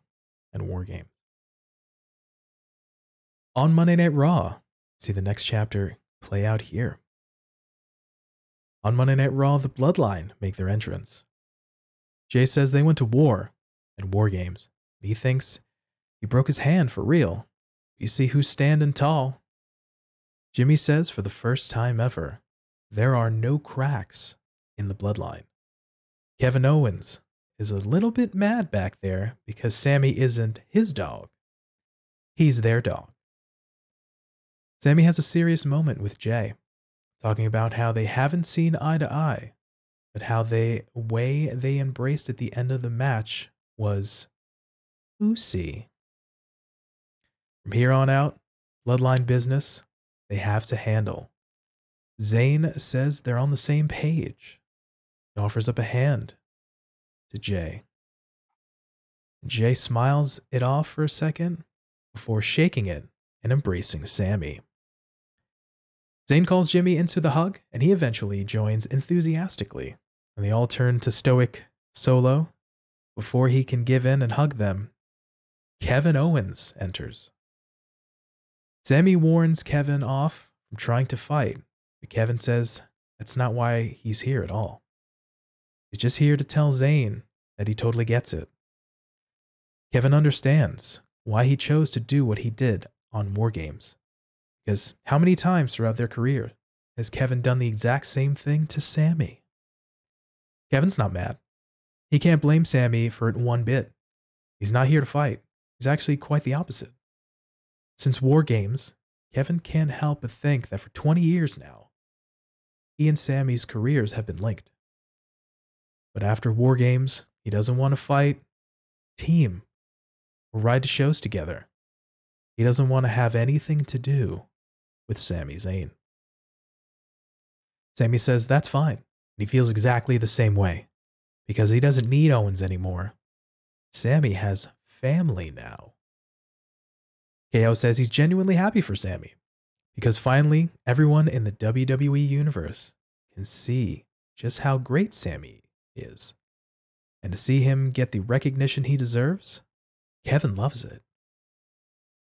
at War Games. On Monday Night Raw, see the next chapter play out here. On Monday Night Raw, the bloodline make their entrance. Jey says they went to war at War Games. He thinks he broke his hand for real. You see who's standing tall. Jimmy says for the first time ever, there are no cracks in the bloodline. Kevin Owens is a little bit mad back there because Sami isn't his dog. He's their dog. Sami has a serious moment with Jey, talking about how they haven't seen eye to eye, but how the way they embraced at the end of the match was Lucy. From here on out, bloodline business, they have to handle. Zayn says they're on the same page. He offers up a hand to Jey. Jey smiles it off for a second before shaking it and embracing Sami. Zayn calls Jimmy into the hug, and he eventually joins enthusiastically, and they all turn to stoic Solo. Before he can give in and hug them, Kevin Owens enters. Sami warns Kevin off from trying to fight, but Kevin says that's not why he's here at all. He's just here to tell Zayn that he totally gets it. Kevin understands why he chose to do what he did on War Games, because how many times throughout their career has Kevin done the exact same thing to Sami? Kevin's not mad. He can't blame Sami for it one bit. He's not here to fight. He's actually quite the opposite. Since War Games, Kevin can't help but think that for twenty years now, he and Sami's careers have been linked. But after War Games, he doesn't want to fight, team, or ride to shows together. He doesn't want to have anything to do with Sami Zayn. Sami says that's fine, and he feels exactly the same way. Because he doesn't need Owens anymore. Sami has family now. K O says he's genuinely happy for Sami, because finally everyone in the W W E universe can see just how great Sami is. And to see him get the recognition he deserves, Kevin loves it.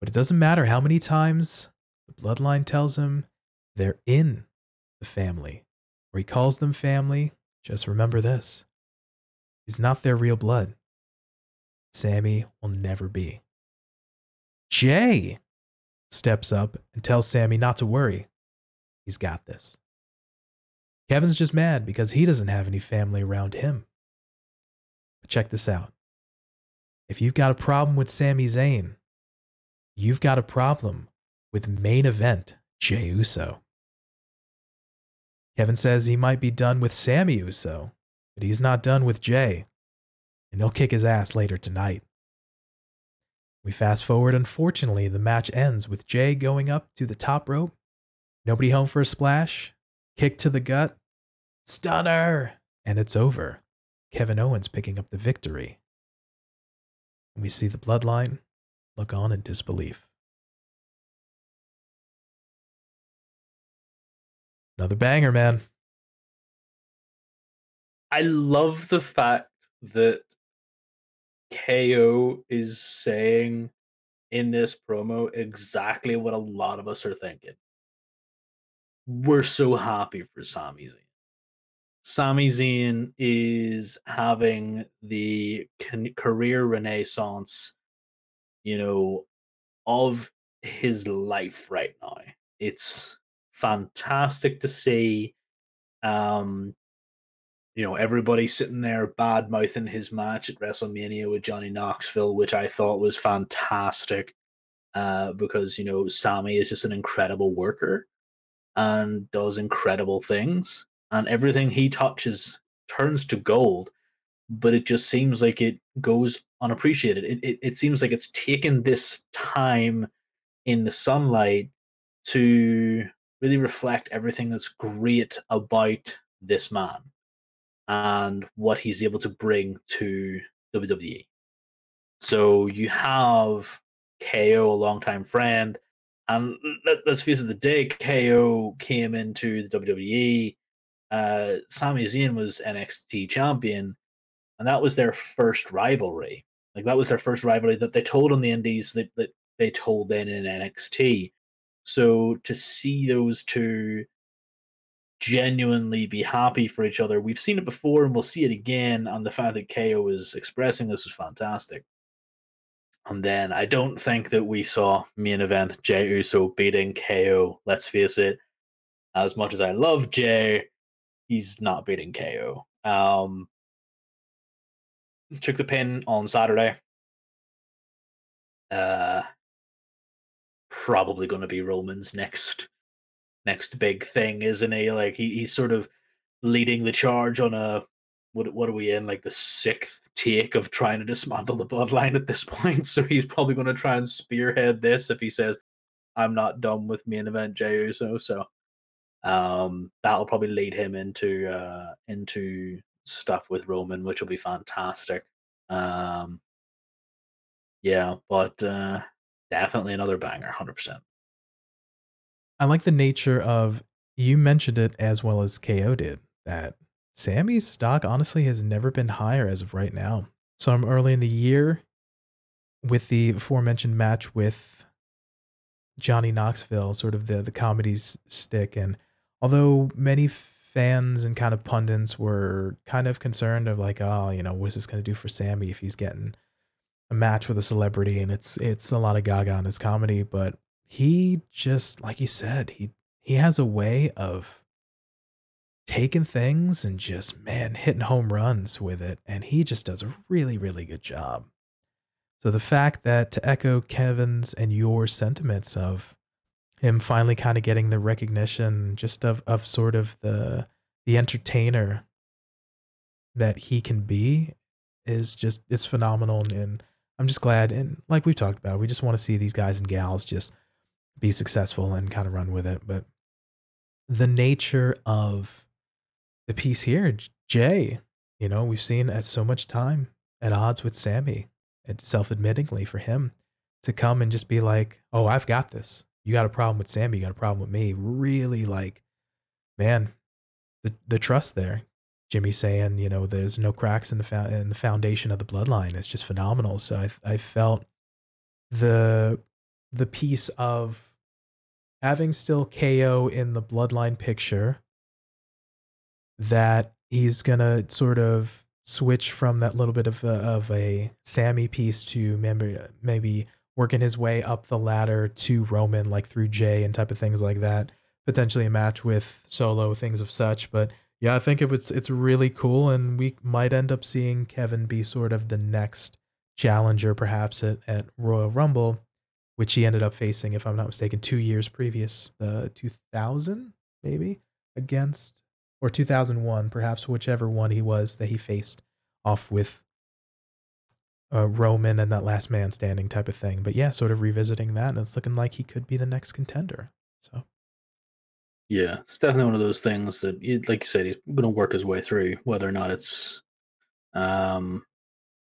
But it doesn't matter how many times the bloodline tells him they're in the family, or he calls them family, just remember this. He's not their real blood. Sami will never be. Jey steps up and tells Sami not to worry. He's got this. Kevin's just mad because he doesn't have any family around him. check this out. If you've got a problem with Sami Zayn, you've got a problem with main event Jey Uso. Kevin says he might be done with Sami Uso, but he's not done with Jey, and he'll kick his ass later tonight. We fast forward. Unfortunately, the match ends with Jey going up to the top rope, nobody home for a splash, kick to the gut, stunner, and it's over. Kevin Owens picking up the victory. We see the bloodline look on in disbelief. Another banger, man. I love the fact that K O is saying in this promo exactly what a lot of us are thinking. We're so happy for Sami Zayn. Sami Zayn is having the career renaissance, you know, of his life right now. It's fantastic to see. Um, you know, everybody sitting there bad-mouthing his match at WrestleMania with Johnny Knoxville, which I thought was fantastic uh, because, you know, Sami is just an incredible worker and does incredible things. And everything he touches turns to gold, but it just seems like it goes unappreciated. It, it it seems like it's taken this time in the sunlight to really reflect everything that's great about this man and what he's able to bring to W W E. So you have K O, a longtime friend, and let, let's face it, the day K O came into the W W E, Uh, Sami Zayn was N X T champion, and that was their first rivalry. Like that was their first rivalry that they told on the Indies, that, that they told then in N X T. So to see those two genuinely be happy for each other, we've seen it before and we'll see it again. And the fact that K O was expressing this was fantastic. And then I don't think that we saw main event Jey Uso beating K O. Let's face it, as much as I love Jey, he's not beating K O. Um, took the pin on Saturday. Uh, probably going to be Roman's next next big thing, isn't he? Like he, he's sort of leading the charge on a what? What are we in? Like the sixth take of trying to dismantle the bloodline at this point. So he's probably going to try and spearhead this if he says, "I'm not done with main event Jey Uso." So. Um, that'll probably lead him into uh, into stuff with Roman, which will be fantastic. Um, yeah, but uh, definitely another banger, one hundred percent. I like the nature of, you mentioned it as well as K O did, that Sami's stock honestly has never been higher as of right now. So I'm early in the year with the aforementioned match with Johnny Knoxville, sort of the, the comedy's stick, and although many fans and kind of pundits were kind of concerned of like, oh, you know, what's this going to do for Sami if he's getting a match with a celebrity and it's it's a lot of gaga in his comedy, but he just, like you said, he he has a way of taking things and just, man, hitting home runs with it, and he just does a really, really good job. So the fact that, to echo Kevin's and your sentiments of him finally kind of getting the recognition just of, of sort of the the entertainer that he can be is just, it's phenomenal. And, and I'm just glad. And like we've talked about, we just want to see these guys and gals just be successful and kind of run with it. But the nature of the piece here, Jey, you know, we've seen at so much time at odds with Sami, self-admittingly, for him to come and just be like, oh, I've got this. You got a problem with Sami, you got a problem with me. Really, like, man, the the trust there. Jimmy saying, you know, there's no cracks in the fo- in the foundation of the bloodline. It's just phenomenal. So I I felt the the piece of having still K O in the bloodline picture, that he's gonna sort of switch from that little bit of a, of a Sami piece to maybe maybe. working his way up the ladder to Roman, like through Jey and type of things like that. Potentially a match with Solo, things of such, but yeah, I think if it's it's really cool, and we might end up seeing Kevin be sort of the next challenger, perhaps at, at Royal Rumble, which he ended up facing, if I'm not mistaken, two years previous, the uh, two thousand maybe against, or two thousand one, perhaps, whichever one he was that he faced off with uh, Roman and that last man standing type of thing. But yeah, sort of revisiting that, and it's looking like he could be the next contender. So yeah, it's definitely one of those things that, like you said, he's going to work his way through, whether or not it's um,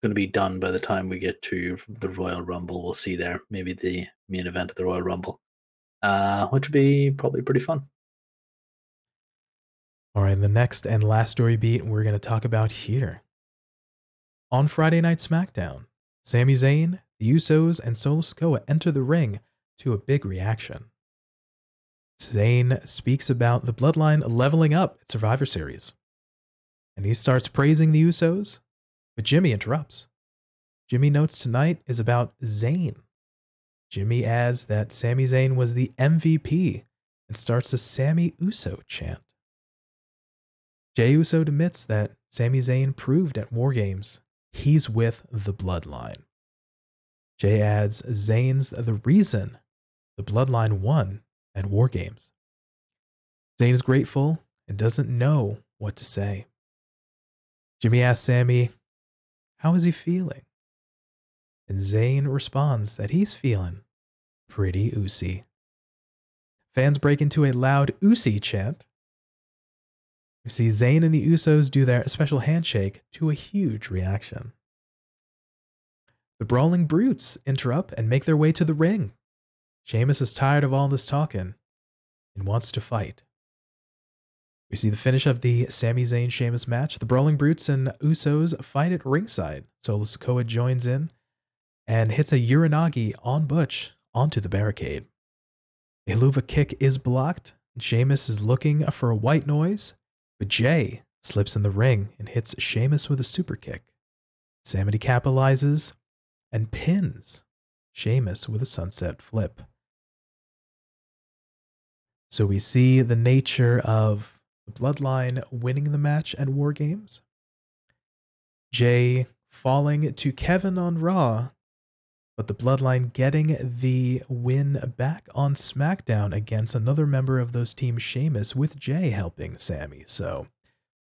going to be done by the time we get to the Royal Rumble. We'll see there. Maybe the main event of the Royal Rumble, uh, which would be probably pretty fun. All right, the next and last story beat we're going to talk about here. On Friday Night SmackDown, Sami Zayn, the Usos, and Solo Sikoa enter the ring to a big reaction. Zayn speaks about the Bloodline leveling up at Survivor Series, and he starts praising the Usos, but Jimmy interrupts. Jimmy notes tonight is about Zayn. Jimmy adds that Sami Zayn was the M V P and starts the Sami Uso chant. Jey Uso admits that Sami Zayn proved at War Games he's with the Bloodline. Jey adds Zayn's the reason the Bloodline won at War Games. Zayn is grateful and doesn't know what to say. Jimmy asks Sami, how is he feeling? And Zayn responds that he's feeling pretty oosy. Fans break into a loud oosy chant. We see Zayn and the Usos do their special handshake to a huge reaction. The Brawling Brutes interrupt and make their way to the ring. Sheamus is tired of all this talking and wants to fight. We see the finish of the Sami Zayn-Sheamus match. The Brawling Brutes and Usos fight at ringside. Solo Sikoa joins in and hits a Uranagi on Butch onto the barricade. A Luva kick is blocked. Sheamus is looking for a white noise, but Jey slips in the ring and hits Sheamus with a super kick. Sami capitalizes and pins Sheamus with a sunset flip. So we see the nature of the Bloodline winning the match at War Games. Jey falling to Kevin on Raw, but the Bloodline getting the win back on SmackDown against another member of those teams, Sheamus, with Jey helping Sami. So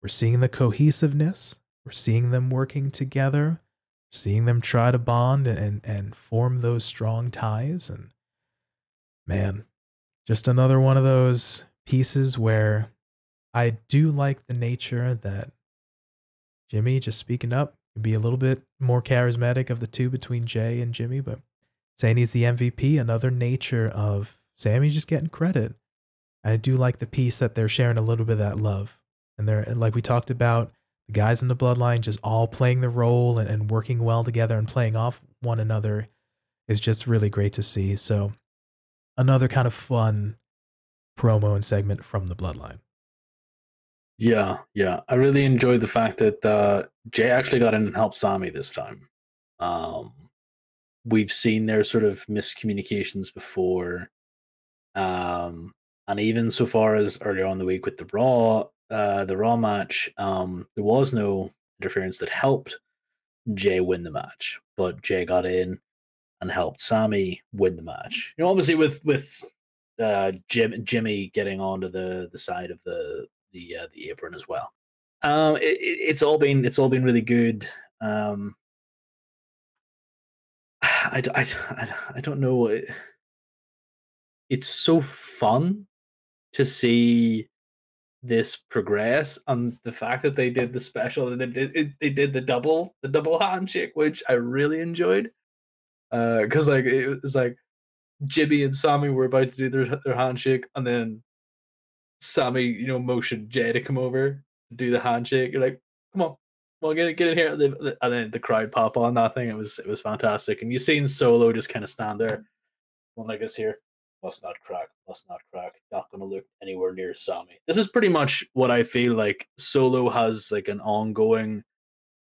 we're seeing the cohesiveness. We're seeing them working together. We're seeing them try to bond and, and form those strong ties. And man, just another one of those pieces where I do like the nature that Jimmy just speaking up. Be a little bit more charismatic of the two between Jey and Jimmy, but saying he's the M V P, another nature of Sami just getting credit. I do like the piece that they're sharing a little bit of that love. And they're, like we talked about, the guys in the Bloodline just all playing the role and, and working well together and playing off one another is just really great to see. So another kind of fun promo and segment from the Bloodline. Yeah, yeah. I really enjoyed the fact that uh, Jey actually got in and helped Sami this time. Um, we've seen their sort of miscommunications before. Um, and even so far as earlier on the week with the Raw uh, the Raw match, um, there was no interference that helped Jey win the match. But Jey got in and helped Sami win the match. You know, obviously with, with uh, Jim, Jimmy getting onto the, the side of the the uh, the apron as well. Um, it, it's all been it's all been really good. Um, I, I, I, I don't know. It's so fun to see this progress, and the fact that they did the special, they did they did the double the double handshake, which I really enjoyed. Because uh, like it was like Jimmy and Sami were about to do their their handshake, and then Sami, you know, motioned Jey to come over, do the handshake. You're like, come on, well, get get in here, and then the crowd pop on that thing. It was it was fantastic, and you've seen Solo just kind of stand there, one leg is here, must not crack, must not crack, not going to look anywhere near Sami. This is pretty much what I feel like. Solo has like an ongoing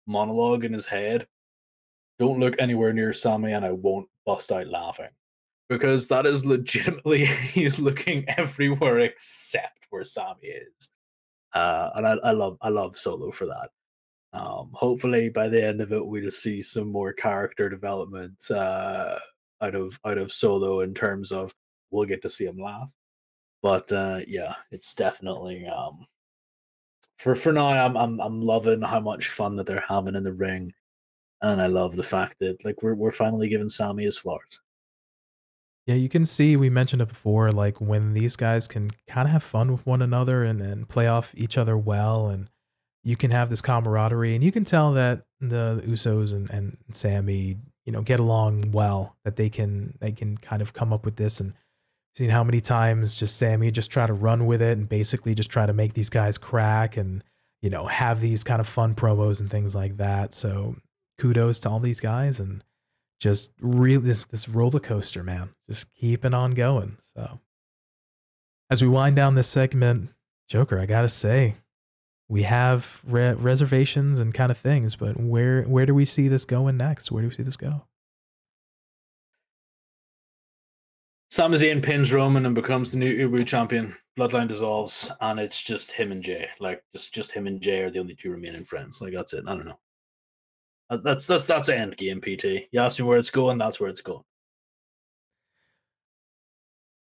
monologue in his head. Don't look anywhere near Sami, and I won't bust out laughing. Because that is legitimately, he's looking everywhere except where Sami is. Uh, and I, I love I love Solo for that. Um, hopefully by the end of it, we'll see some more character development uh, out of out of Solo, in terms of we'll get to see him laugh. But uh, yeah, it's definitely um, for for now. I'm I'm I'm loving how much fun that they're having in the ring, and I love the fact that like we're we're finally giving Sami his flowers. Yeah, you can see, we mentioned it before, like when these guys can kind of have fun with one another and, and play off each other well, and you can have this camaraderie, and you can tell that the Usos and, and Sami, you know, get along well, that they can they can kind of come up with this, and seeing how many times just Sami just try to run with it and basically just try to make these guys crack and, you know, have these kind of fun promos and things like that. So kudos to all these guys, and just really this, this roller coaster, man, just keeping on going. So as we wind down this segment, Joker, I got to say, we have re- reservations and kind of things, but where, where do we see this going next? Where do we see this go? Sami Zayn pins Roman and becomes the new Ubu champion. Bloodline dissolves, and it's just him and Jey. Like just, just him and Jey are the only two remaining friends. Like that's it. I don't know. That's that's that's end game, P T. You asked me where it's going. That's where it's going.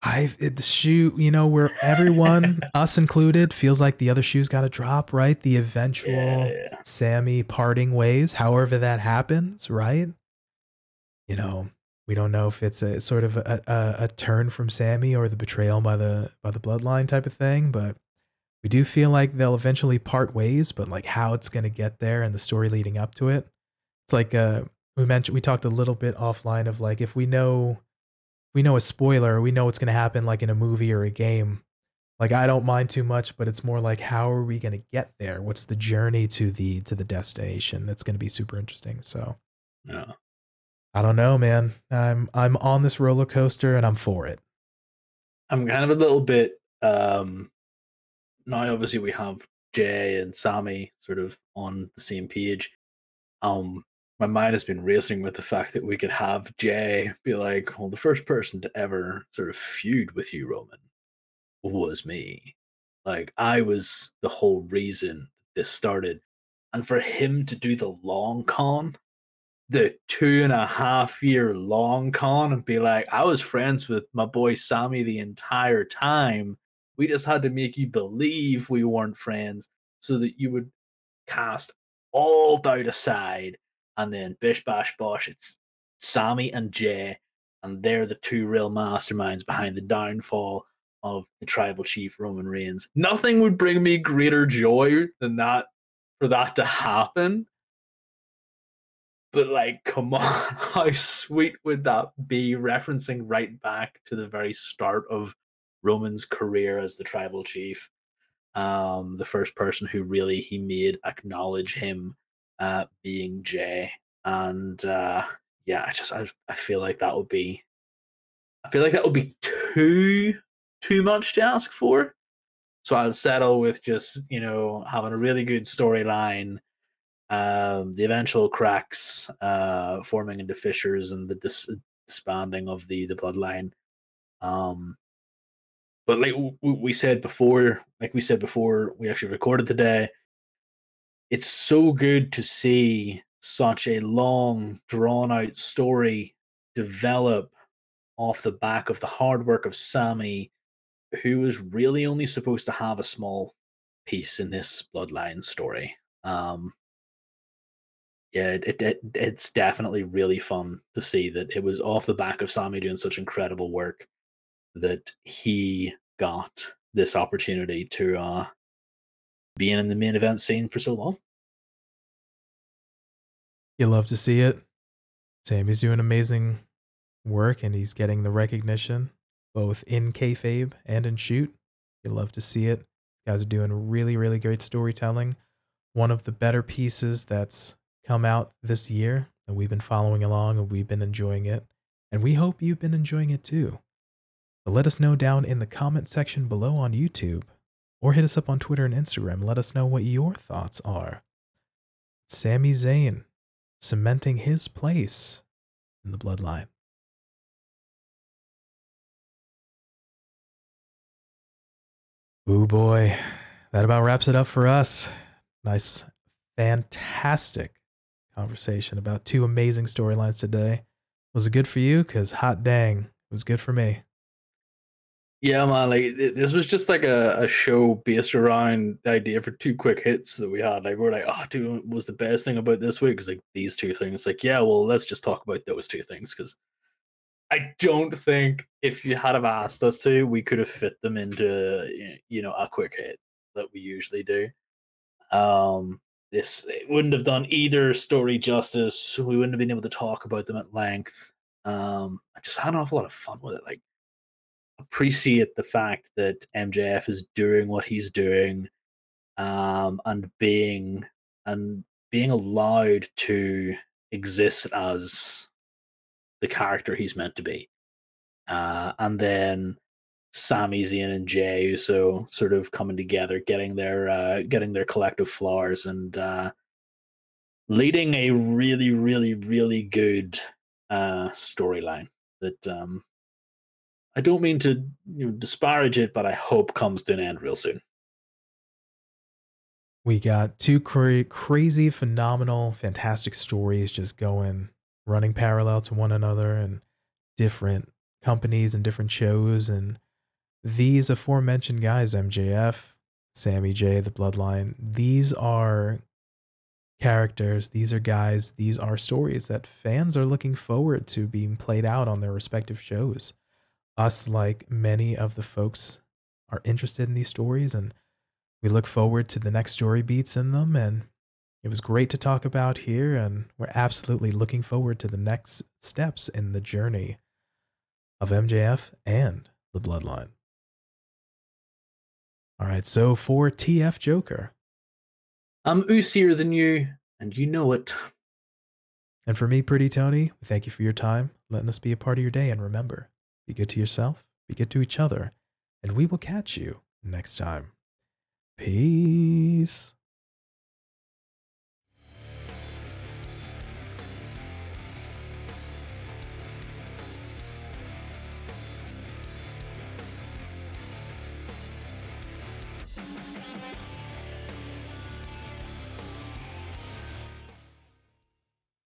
I the shoe, you know, where everyone, us included, feels like the other shoe's got to drop, right? The eventual yeah. Sami parting ways, however that happens, right? You know, we don't know if it's a sort of a, a, a turn from Sami or the betrayal by the by the bloodline type of thing, but we do feel like they'll eventually part ways. But like how it's going to get there and the story leading up to it. Like uh we mentioned, we talked a little bit offline of like if we know we know a spoiler, we know what's going to happen like in a movie or a game, like I don't mind too much, but it's more like how are we going to get there, what's the journey to the to the destination. That's going to be super interesting. So yeah. I don't know, man, I'm I'm on this roller coaster and I'm for it. I'm kind of a little bit um now obviously we have Jey and Sami sort of on the same page. um My mind has been racing with the fact that we could have Jey be like, well, the first person to ever sort of feud with you, Roman, was me. Like, I was the whole reason this started. And for him to do the long con, the two and a half year long con, and be like, I was friends with my boy Sami the entire time. We just had to make you believe we weren't friends so that you would cast all doubt aside. And then bish, bash, bosh, it's Sami and Jey, and they're the two real masterminds behind the downfall of the tribal chief, Roman Reigns. Nothing would bring me greater joy than that, for that to happen. But like, come on, how sweet would that be, referencing right back to the very start of Roman's career as the tribal chief. Um, the first person who really he made acknowledge him Uh, being Jey, and uh, yeah, I just I, I feel like that would be, I feel like that would be too too much to ask for. So I'll settle with just, you know, having a really good storyline, um, the eventual cracks uh, forming into fissures, and the dis- disbanding of the the bloodline. Um, but like w- we said before, like we said before, we actually recorded today. It's so good to see such a long, drawn-out story develop off the back of the hard work of Sami, who was really only supposed to have a small piece in this bloodline story. Um, yeah, it, it it's definitely really fun to see that it was off the back of Sami doing such incredible work that he got this opportunity to... Uh, being in the main event scene for so long. You love to see it. Sami's doing amazing work, and he's getting the recognition both in kayfabe and in shoot. You love to see it. You guys are doing really, really great storytelling. One of the better pieces that's come out this year, and we've been following along, and we've been enjoying it, and we hope you've been enjoying it too. But let us know down in the comment section below on YouTube, or hit us up on Twitter and Instagram. Let us know what your thoughts are. Sami Zayn cementing his place in the bloodline. Ooh boy, that about wraps it up for us. Nice, fantastic conversation about two amazing storylines today. Was it good for you? Because hot dang, it was good for me. Yeah, man, like this was just like a, a show based around the idea for two quick hits that we had. Like we're like, oh, dude, what was the best thing about this week? Because like these two things. Like, yeah, well, let's just talk about those two things, because I don't think if you had have asked us to, we could have fit them into, you know, a quick hit that we usually do. Um, this it wouldn't have done either story justice. We wouldn't have been able to talk about them at length. Um, I just had an awful lot of fun with it. Like, appreciate the fact that M J F is doing what he's doing, um, and being and being allowed to exist as the character he's meant to be. Uh, and then Sami Zayn and Jey Uso sort of coming together, getting their uh, getting their collective flowers, and uh, leading a really, really, really good uh, storyline that. Um, I don't mean to, you know, disparage it, but I hope comes to an end real soon. We got two cra- crazy, phenomenal, fantastic stories just going, running parallel to one another, and different companies and different shows. And these aforementioned guys, M J F, Sami J, The Bloodline, these are characters, these are guys, these are stories that fans are looking forward to being played out on their respective shows. Us, like many of the folks, are interested in these stories, and we look forward to the next story beats in them, and it was great to talk about here, and we're absolutely looking forward to the next steps in the journey of M J F and the Bloodline. All right, so for T F Joker, I'm oosier than you, and you know it. And for me, Pretty Tony, thank you for your time, letting us be a part of your day, and remember, be good to yourself, be good to each other, and we will catch you next time. Peace.